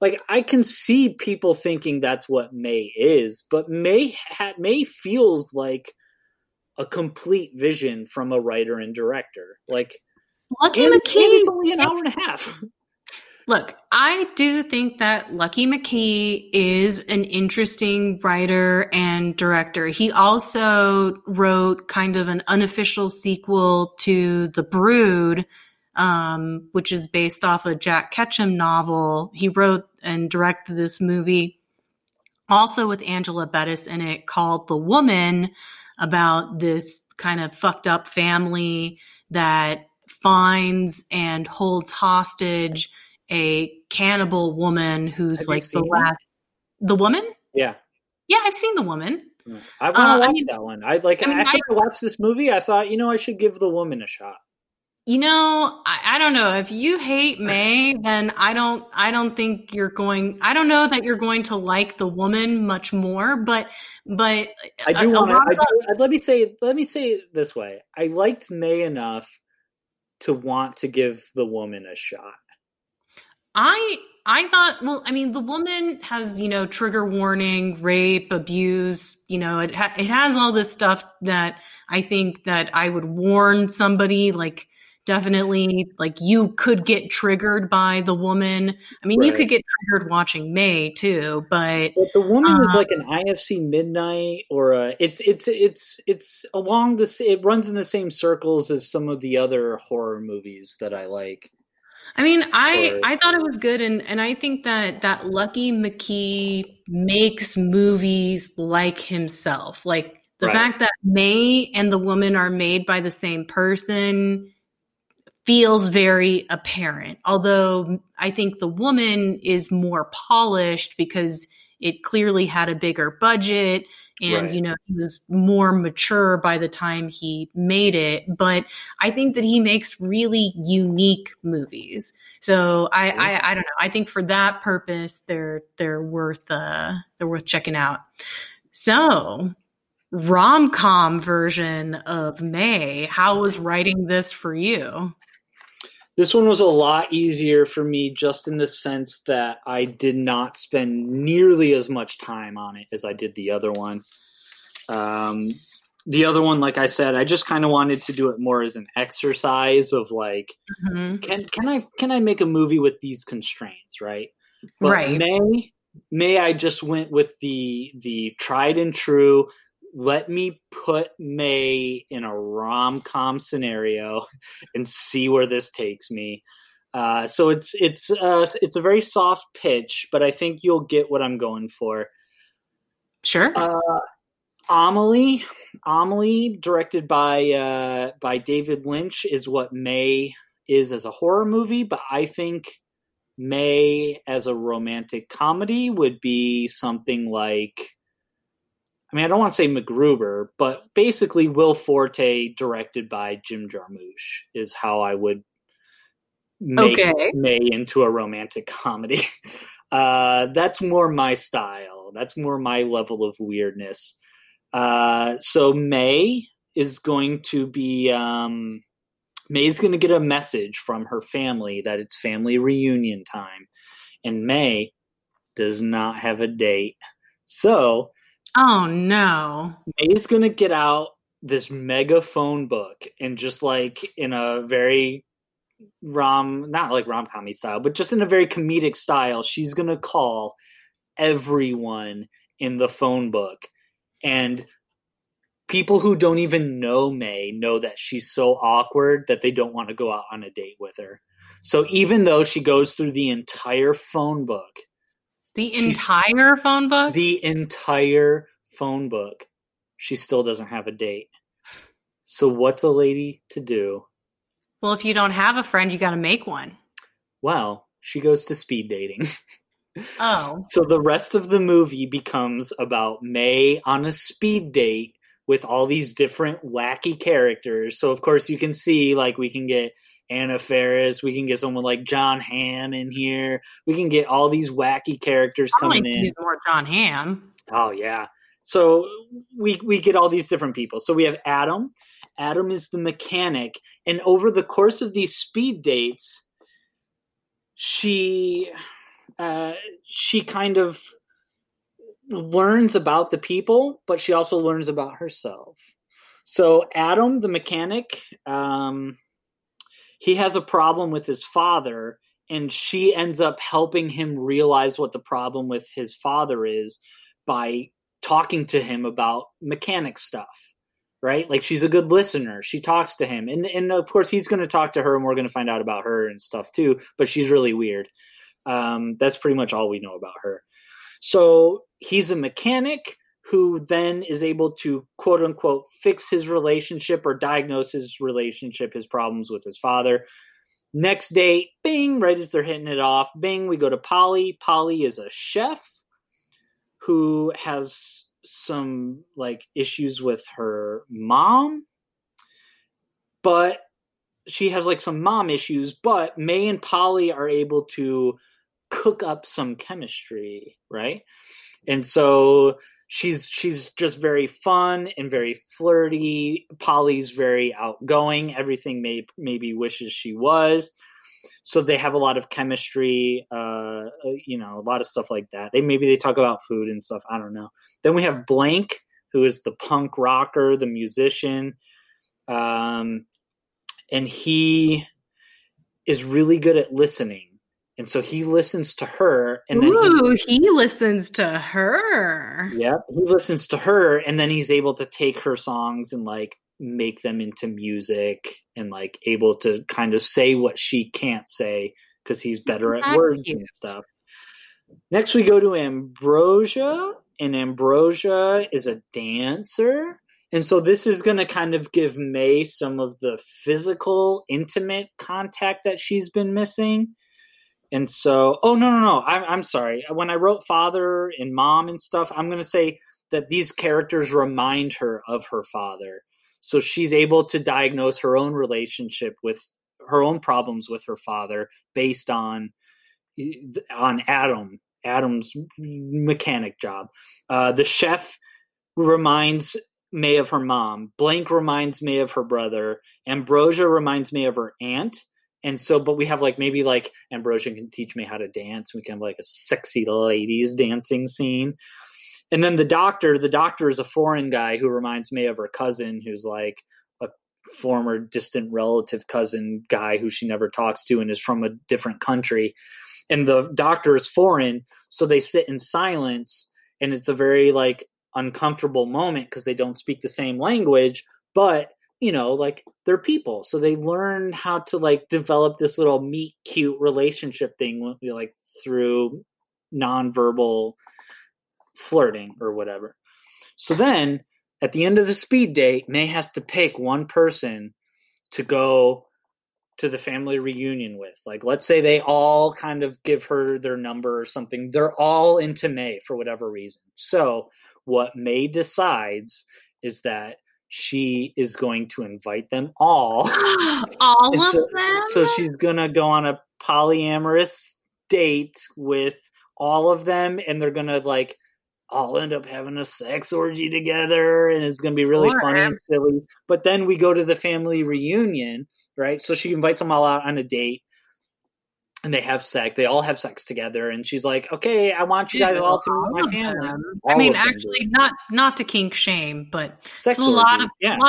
Like, I can see people thinking that's what May is, but May feels like a complete vision from a writer and director. Like, Lucky McKee, it's only an hour and a half. Look, I do think that Lucky McKee is an interesting writer and director. He also wrote kind of an unofficial sequel to The Brood, which is based off a Jack Ketchum novel. He wrote and directed this movie, also with Angela Bettis in it, called The Woman, about this kind of fucked up family that finds and holds hostage a cannibal woman who's the woman. Yeah, I've seen The Woman. I want to watch that one. I watched this movie, I thought, you know, I should give The Woman a shot. You know, I don't know. If you hate May, then I don't know that you're going to like The Woman much more. But I do want to. Let me say it this way: I liked May enough to want to give The Woman a shot. I thought, well, I mean, The Woman has, you know, trigger warning, rape, abuse, you know, it has all this stuff that I think that I would warn somebody, like, definitely, like, you could get triggered by The Woman. I mean, right. You could get triggered watching May too, but The Woman is like an IFC Midnight, or it's along this, it runs in the same circles as some of the other horror movies that I like. I mean, I thought it was good, and I think that Lucky McKee makes movies like himself. Like, the fact that May and The Woman are made by the same person feels very apparent. Although I think The Woman is more polished because it clearly had a bigger budget, and you know, he was more mature by the time he made it. But I think that he makes really unique movies. So I don't know. I think for that purpose, they're worth checking out. So, rom-com version of May. How was writing this for you? This one was a lot easier for me just in the sense that I did not spend nearly as much time on it as I did the other one. The other one, like I said, I just kind of wanted to do it more as an exercise of like, can I make a movie with these constraints, right? But right. May I just went with the tried and true. Let me put May in a rom-com scenario and see where this takes me. So it's a very soft pitch, but I think you'll get what I'm going for. Sure. Amelie, directed by David Lynch, is what May is as a horror movie, but I think May as a romantic comedy would be something like, I mean, I don't want to say MacGruber, but basically Will Forte directed by Jim Jarmusch is how I would make May into a romantic comedy. That's more my style. That's more my level of weirdness. So May is going to be May's going to get a message from her family that it's family reunion time, and May does not have a date. So. Oh, no. May's going to get out this mega phone book and just like in a very not like rom-com-y style, but just in a very comedic style, she's going to call everyone in the phone book. And people who don't even know May know that she's so awkward that they don't want to go out on a date with her. So even though she goes through the entire phone book, the entire phone book, she still doesn't have a date. So what's a lady to do? Well, if you don't have a friend, you got to make one. Well, she goes to speed dating. Oh. So the rest of the movie becomes about May on a speed date with all these different wacky characters. So, of course, you can see, like, we can get Anna Faris, we can get someone like John Hamm in here. We can get all these wacky characters coming in. More John Hamm. Oh yeah. So we get all these different people. So we have Adam. Adam is the mechanic, and over the course of these speed dates, she kind of learns about the people, but she also learns about herself. So Adam, the mechanic, he has a problem with his father, and she ends up helping him realize what the problem with his father is by talking to him about mechanic stuff, right? Like, she's a good listener. She talks to him. And of course, he's going to talk to her, and we're going to find out about her and stuff too, but she's really weird. That's pretty much all we know about her. So he's a mechanic who then is able to, quote unquote, fix his relationship or diagnose his relationship, his problems with his father. Next date, bing, right as they're hitting it off, bing, we go to Polly. Polly is a chef who has some, like, issues with her mom, but she has, like, some mom issues, but May and Polly are able to cook up some chemistry, right? And so she's just very fun and very flirty. Polly's very outgoing. Everything maybe wishes she was. So they have a lot of chemistry, a lot of stuff like that. They talk about food and stuff. I don't know. Then we have Blank, who is the punk rocker, the musician. And he is really good at listening. And so he listens to her, and then he listens to her. Yeah, he listens to her, and then he's able to take her songs and, like, make them into music and, like, able to kind of say what she can't say because he's better at words and stuff. Next, we go to Ambrosia, and Ambrosia is a dancer. And so this is going to kind of give May some of the physical, intimate contact that she's been missing. And so, no. I'm sorry. When I wrote father and mom and stuff, I'm going to say that these characters remind her of her father. So she's able to diagnose her own relationship with her own problems with her father based on Adam's mechanic job. The chef reminds May of her mom. Blank reminds May of her brother. Ambrosia reminds May of her aunt. And so, but we have like, maybe like Ambrosia can teach me how to dance. We can have like a sexy ladies dancing scene. And then the doctor is a foreign guy who reminds me of her cousin, who's like a former distant relative cousin guy who she never talks to and is from a different country. And the doctor is foreign. So they sit in silence, and it's a very like uncomfortable moment because they don't speak the same language, but you know, like they're people. So they learn how to like develop this little meet cute relationship thing, like through nonverbal flirting or whatever. So then at the end of the speed date, May has to pick one person to go to the family reunion with. Like, let's say they all kind of give her their number or something. They're all into May for whatever reason. So what May decides is that she is going to invite them all. All of them? So she's going to go on a polyamorous date with all of them, and they're going to, like, all end up having a sex orgy together, and it's going to be really funny and silly. But then we go to the family reunion, right? So she invites them all out on a date, and they have sex. They all have sex together, and she's like, okay, I want you guys all to meet my family. I mean, actually, not to kink shame, but sex orgy. a lot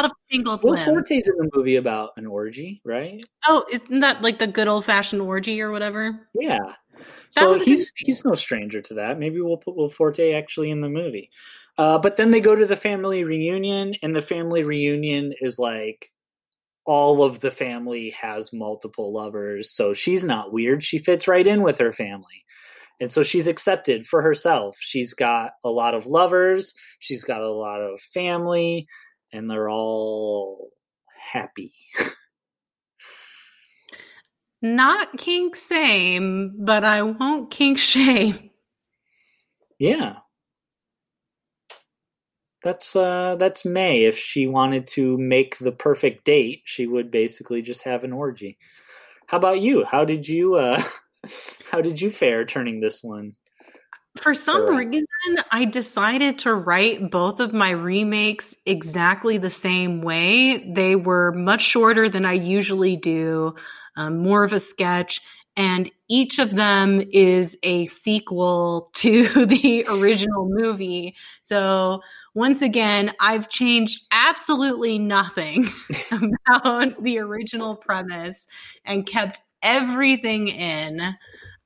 of single things. Will Forte is in a movie about an orgy, right? Oh, isn't that like the good old-fashioned orgy or whatever? Yeah. So he's no stranger to that. Maybe we'll put Will Forte actually in the movie. But then they go to the family reunion, and the family reunion is like, all of the family has multiple lovers, so she's not weird. She fits right in with her family. And so she's accepted for herself. She's got a lot of lovers. She's got a lot of family, and they're all happy. Not kink same, but I won't kink shame. Yeah. That's May. If she wanted to make the perfect date, she would basically just have an orgy. How about you? How did you fare turning this one? For some reason, I decided to write both of my remakes exactly the same way. They were much shorter than I usually do, more of a sketch. And each of them is a sequel to the original movie. So once again, I've changed absolutely nothing about the original premise and kept everything in.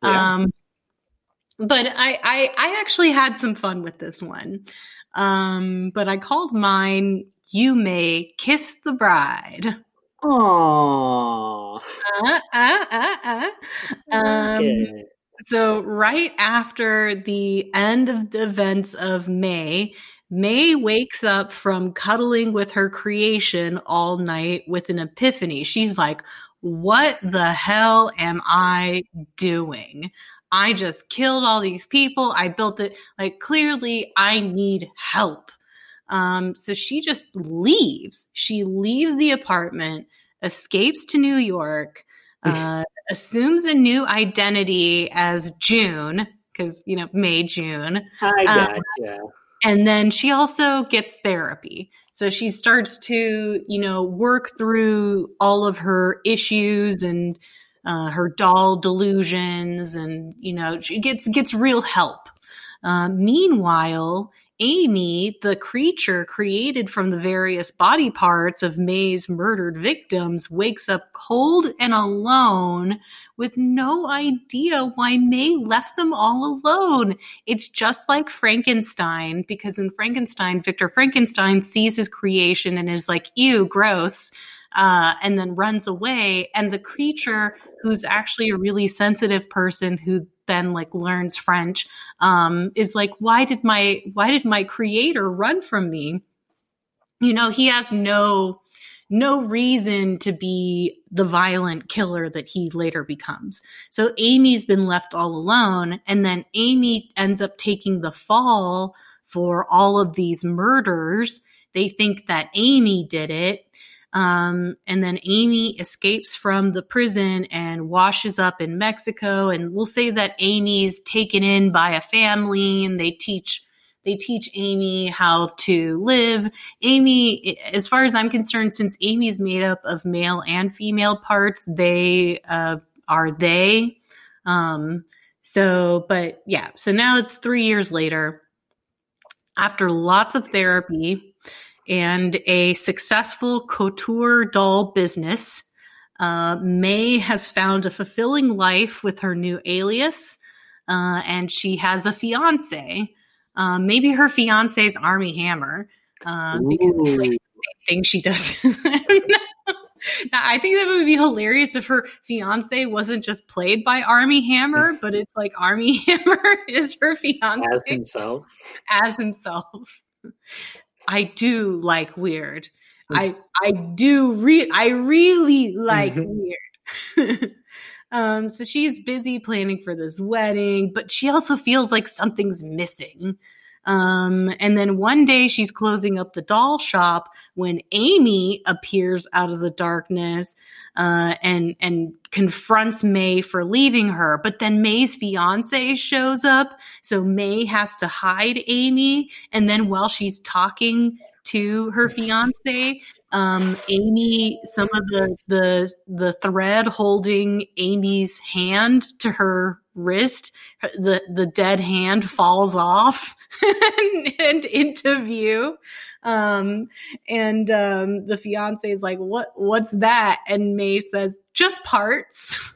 Yeah. But I actually had some fun with this one. But I called mine, You May Kiss the Bride. Aww. Okay. So right after the end of the events of May wakes up from cuddling with her creation all night with an epiphany. She's like, what the hell am I doing? I just killed all these people. I built it. Like, clearly I need help. So she just leaves. She leaves the apartment, escapes to New York, assumes a new identity as June, because, you know, May, June. I gotcha. And then she also gets therapy. So she starts to, you know, work through all of her issues and her doll delusions, and, you know, she gets real help. Meanwhile, Amy, the creature created from the various body parts of May's murdered victims, wakes up cold and alone with no idea why May left them all alone. It's just like Frankenstein, because in Frankenstein, Victor Frankenstein sees his creation and is like, ew, gross, and then runs away. And the creature, who's actually a really sensitive person who then like learns French, is like, why did my creator run from me? You know, he has no reason to be the violent killer that he later becomes. So Amy's been left all alone. And then Amy ends up taking the fall for all of these murders. They think that Amy did it. And then Amy escapes from the prison and washes up in Mexico. And we'll say that Amy's taken in by a family, and they teach They teach Amy how to live. Amy, as far as I'm concerned, since Amy's made up of male and female parts, they are they. But yeah, so now it's 3 years later. After lots of therapy and a successful couture doll business, May has found a fulfilling life with her new alias, and she has a fiance. Maybe her fiance is Armie Hammer, because he likes the same thing she does. Now, I think that would be hilarious if her fiance wasn't just played by Armie Hammer, but it's like Armie Hammer is her fiance as himself. I do like weird. I really like weird. So she's busy planning for this wedding, but she also feels like something's missing. And then one day she's closing up the doll shop when Amy appears out of the darkness and confronts May for leaving her. But then May's fiance shows up, so May has to hide Amy. And then while she's talking to her fiance, Amy, some of the thread holding Amy's hand to her wrist, the dead hand falls off and into view. The fiance is like, what's that? And May says, just parts.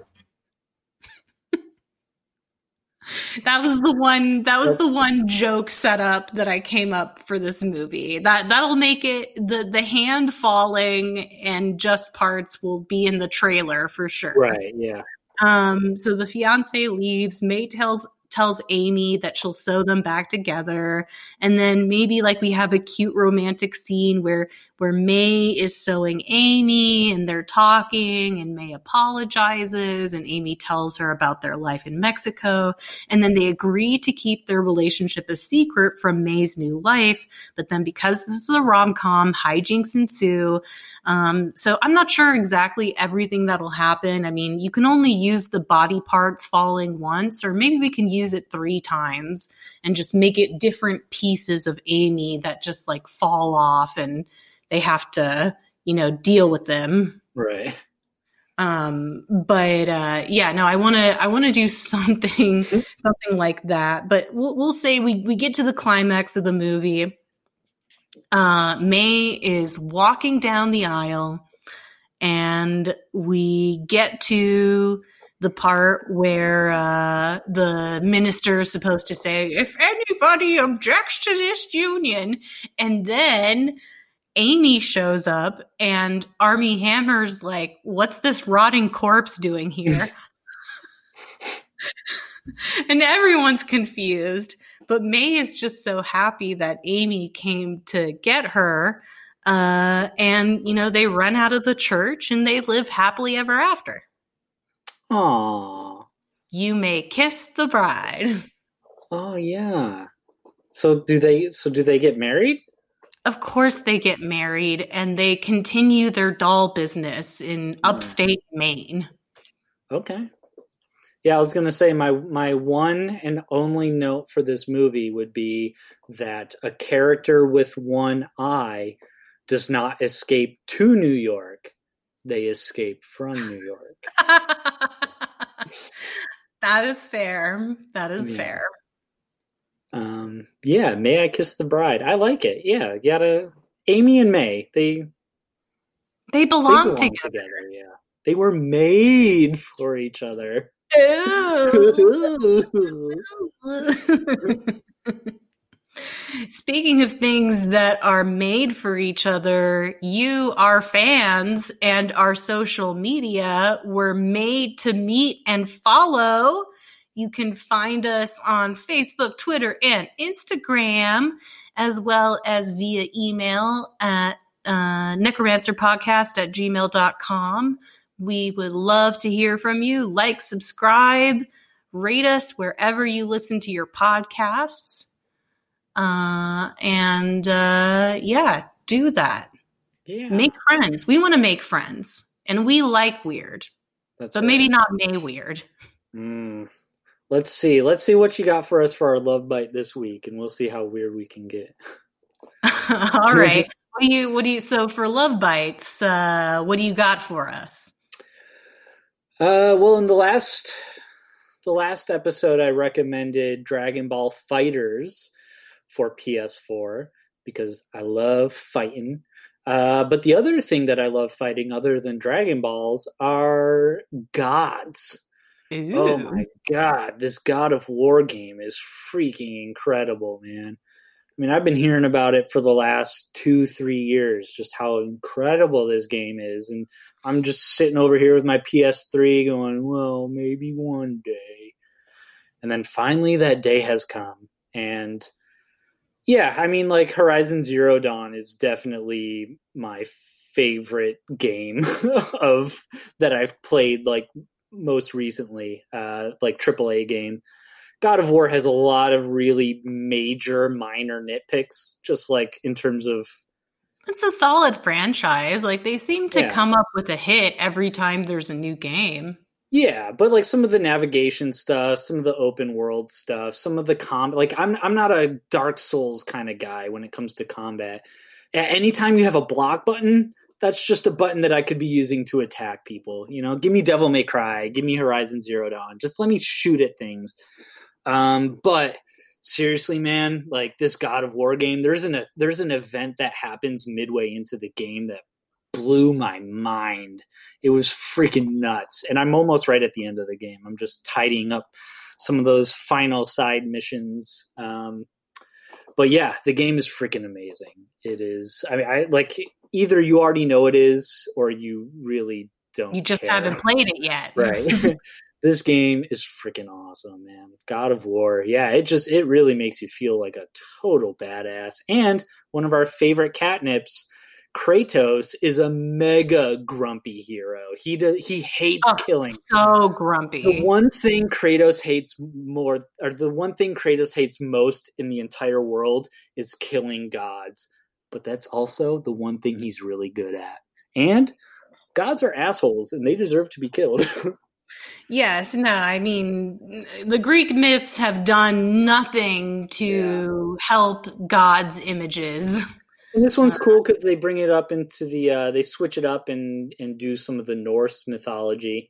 That was the one joke setup that I came up for this movie. That'll make it the hand falling and just parts will be in the trailer for sure. Right, yeah. So the fiance leaves. May tells Amy that she'll sew them back together, and then maybe like we have a cute romantic scene where May is sewing Amy and they're talking, and May apologizes and Amy tells her about their life in Mexico, and then they agree to keep their relationship a secret from May's new life. But then, because this is a rom-com, hijinks ensue. So I'm not sure exactly everything that'll happen. I mean, you can only use the body parts falling once, or maybe we can use it 3 times and just make it different pieces of Amy that just like fall off and they have to, deal with them. Right. I want to do something like that, but we'll say we get to the climax of the movie. May is walking down the aisle, and we get to the part where the minister is supposed to say, if anybody objects to this union, and then Amy shows up, and Armie Hammer's like, what's this rotting corpse doing here? And everyone's confused. But May is just so happy that Amy came to get her. And they run out of the church and they live happily ever after. Aww. You may kiss the bride. Oh, yeah. So do they get married? Of course they get married, and they continue their doll business in upstate Maine. Okay. Yeah, I was going to say my one and only note for this movie would be that a character with one eye does not escape to New York. They escape from New York. That is fair. That is fair. May I Kiss the Bride. I like it. Yeah, Amy and May. They belong together. Yeah. They were made for each other. Speaking of things that are made for each other, you, our fans, and our social media were made to meet and follow. You can find us on Facebook, Twitter, and Instagram, as well as via email at necromancerpodcast@gmail.com. We would love to hear from you. Like, subscribe, rate us wherever you listen to your podcasts. Do that. Yeah. Make friends. We want to make friends. And we like weird. That's right. Maybe not May weird. Let's see what you got for us for our love bite this week, and we'll see how weird we can get. All right. So for love bites, what do you got for us? Well, in the last episode, I recommended Dragon Ball Fighters for PS4 because I love fighting. But the other thing that I love fighting other than Dragon Balls are gods. Ooh. Oh my God, this God of War game is freaking incredible, man. I mean, I've been hearing about it for the last 2-3 years, just how incredible this game is. And I'm just sitting over here with my PS3 going, well, maybe one day. And then finally that day has come. And yeah, I mean, like, Horizon Zero Dawn is definitely my favorite game that I've played, like, most recently, like, AAA game. God of War has a lot of really minor nitpicks, just, like, in terms of... It's a solid franchise. Like, they seem to come up with a hit every time there's a new game. Yeah, but like some of the navigation stuff, some of the open world stuff, some of the combat. Like I'm not a Dark Souls kind of guy when it comes to combat. Anytime you have a block button, that's just a button that I could be using to attack people. You know, give me Devil May Cry, give me Horizon Zero Dawn. Just let me shoot at things. But seriously, man, like this God of War game, there's an event that happens midway into the game that blew my mind. It was freaking nuts. And I'm almost right at the end of the game. I'm just tidying up some of those final side missions. But yeah, the game is freaking amazing. It is. I mean, either you already know it is, or you really don't. You just haven't played it yet. Right. This game is freaking awesome, man. God of War. Yeah, it really makes you feel like a total badass. And one of our favorite catnips, Kratos, is a mega grumpy hero. He hates killing. So grumpy. The one thing Kratos hates most in the entire world is killing gods. But that's also the one thing he's really good at. And gods are assholes, and they deserve to be killed. Yes, no, I mean, the Greek myths have done nothing to help gods' images. And this one's cool because they bring it up into the they switch it up and do some of the Norse mythology,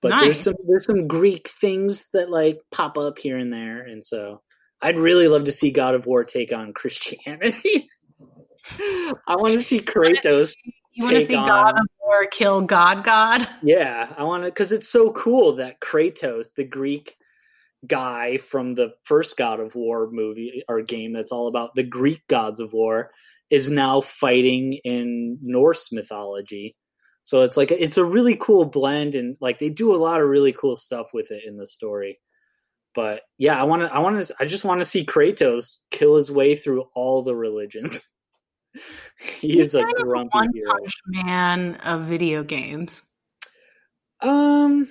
but nice. there's some Greek things that like pop up here and there, and so I'd really love to see God of War take on Christianity. I want to see Kratos. You want to see God of War kill God? Yeah, I want to, because it's so cool that Kratos, the Greek guy from the first God of War movie or game, that's all about the Greek gods of war, is now fighting in Norse mythology. So it's like, it's a really cool blend, and like they do a lot of really cool stuff with it in the story. But yeah, I just want to see Kratos kill his way through all the religions. He's a grumpy hero. One Punch Man of video games. I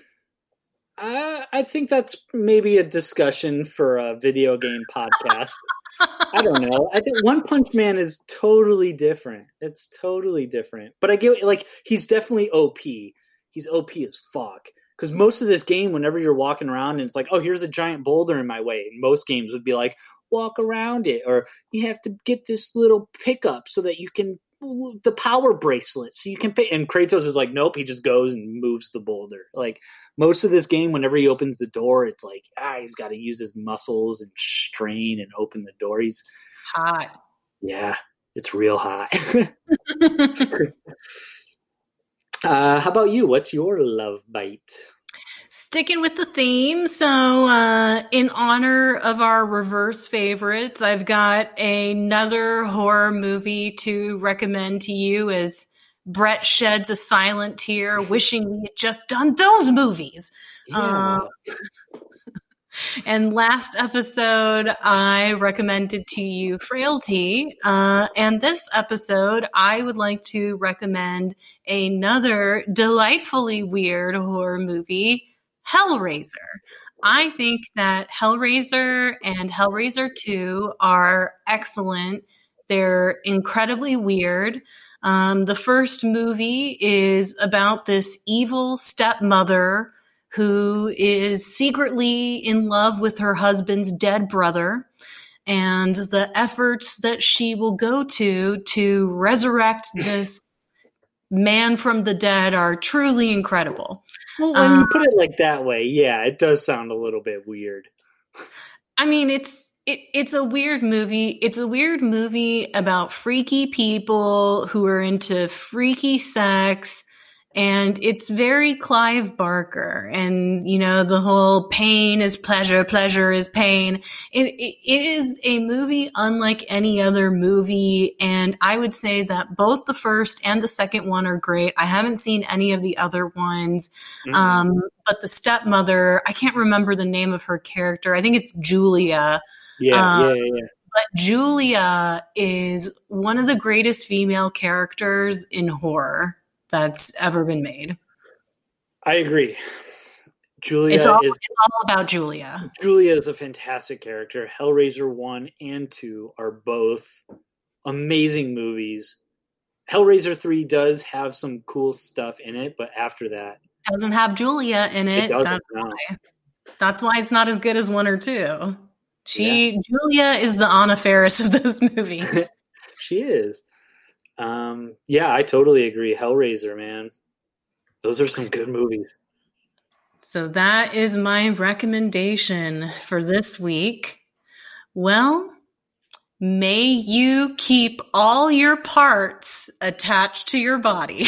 think that's maybe a discussion for a video game podcast. I don't know. I think One Punch Man is totally different. It's totally different. But I get, like, he's definitely OP. He's OP as fuck. Because most of this game, whenever you're walking around and it's like, oh, here's a giant boulder in my way. And most games would be like, walk around it. Or you have to get this little pickup so that you can, the power bracelet. So you can pick. And Kratos is like, nope, he just goes and moves the boulder. Like, most of this game, whenever he opens the door, it's like, he's got to use his muscles and strain and open the door. He's hot. Yeah, it's real hot. How about you? What's your love bite? Sticking with the theme. So in honor of our reverse favorites, I've got another horror movie to recommend to you as Brett sheds a silent tear, wishing we had just done those movies. Yeah. And last episode, I recommended to you Frailty. And this episode, I would like to recommend another delightfully weird horror movie, Hellraiser. I think that Hellraiser and Hellraiser 2 are excellent. They're incredibly weird. The first movie is about this evil stepmother who is secretly in love with her husband's dead brother, and the efforts that she will go to resurrect this man from the dead are truly incredible. Well, when you put it like that way, yeah, it does sound a little bit weird. I mean, it's a weird movie. It's a weird movie about freaky people who are into freaky sex, and it's very Clive Barker. And, you know, the whole pain is pleasure, pleasure is pain. It is a movie unlike any other movie, and I would say that both the first and the second one are great. I haven't seen any of the other ones, but the stepmother, I can't remember the name of her character. I think it's Julia. Yeah. But Julia is one of the greatest female characters in horror that's ever been made. I agree. It's all about Julia. Julia is a fantastic character. Hellraiser 1 and 2 are both amazing movies. Hellraiser 3 does have some cool stuff in it, but after that... doesn't have Julia in it. That's why it's not as good as 1 or 2. Julia is the Anna Faris of those movies. She is. Yeah, I totally agree. Hellraiser, man. Those are some good movies. So that is my recommendation for this week. Well, may you keep all your parts attached to your body.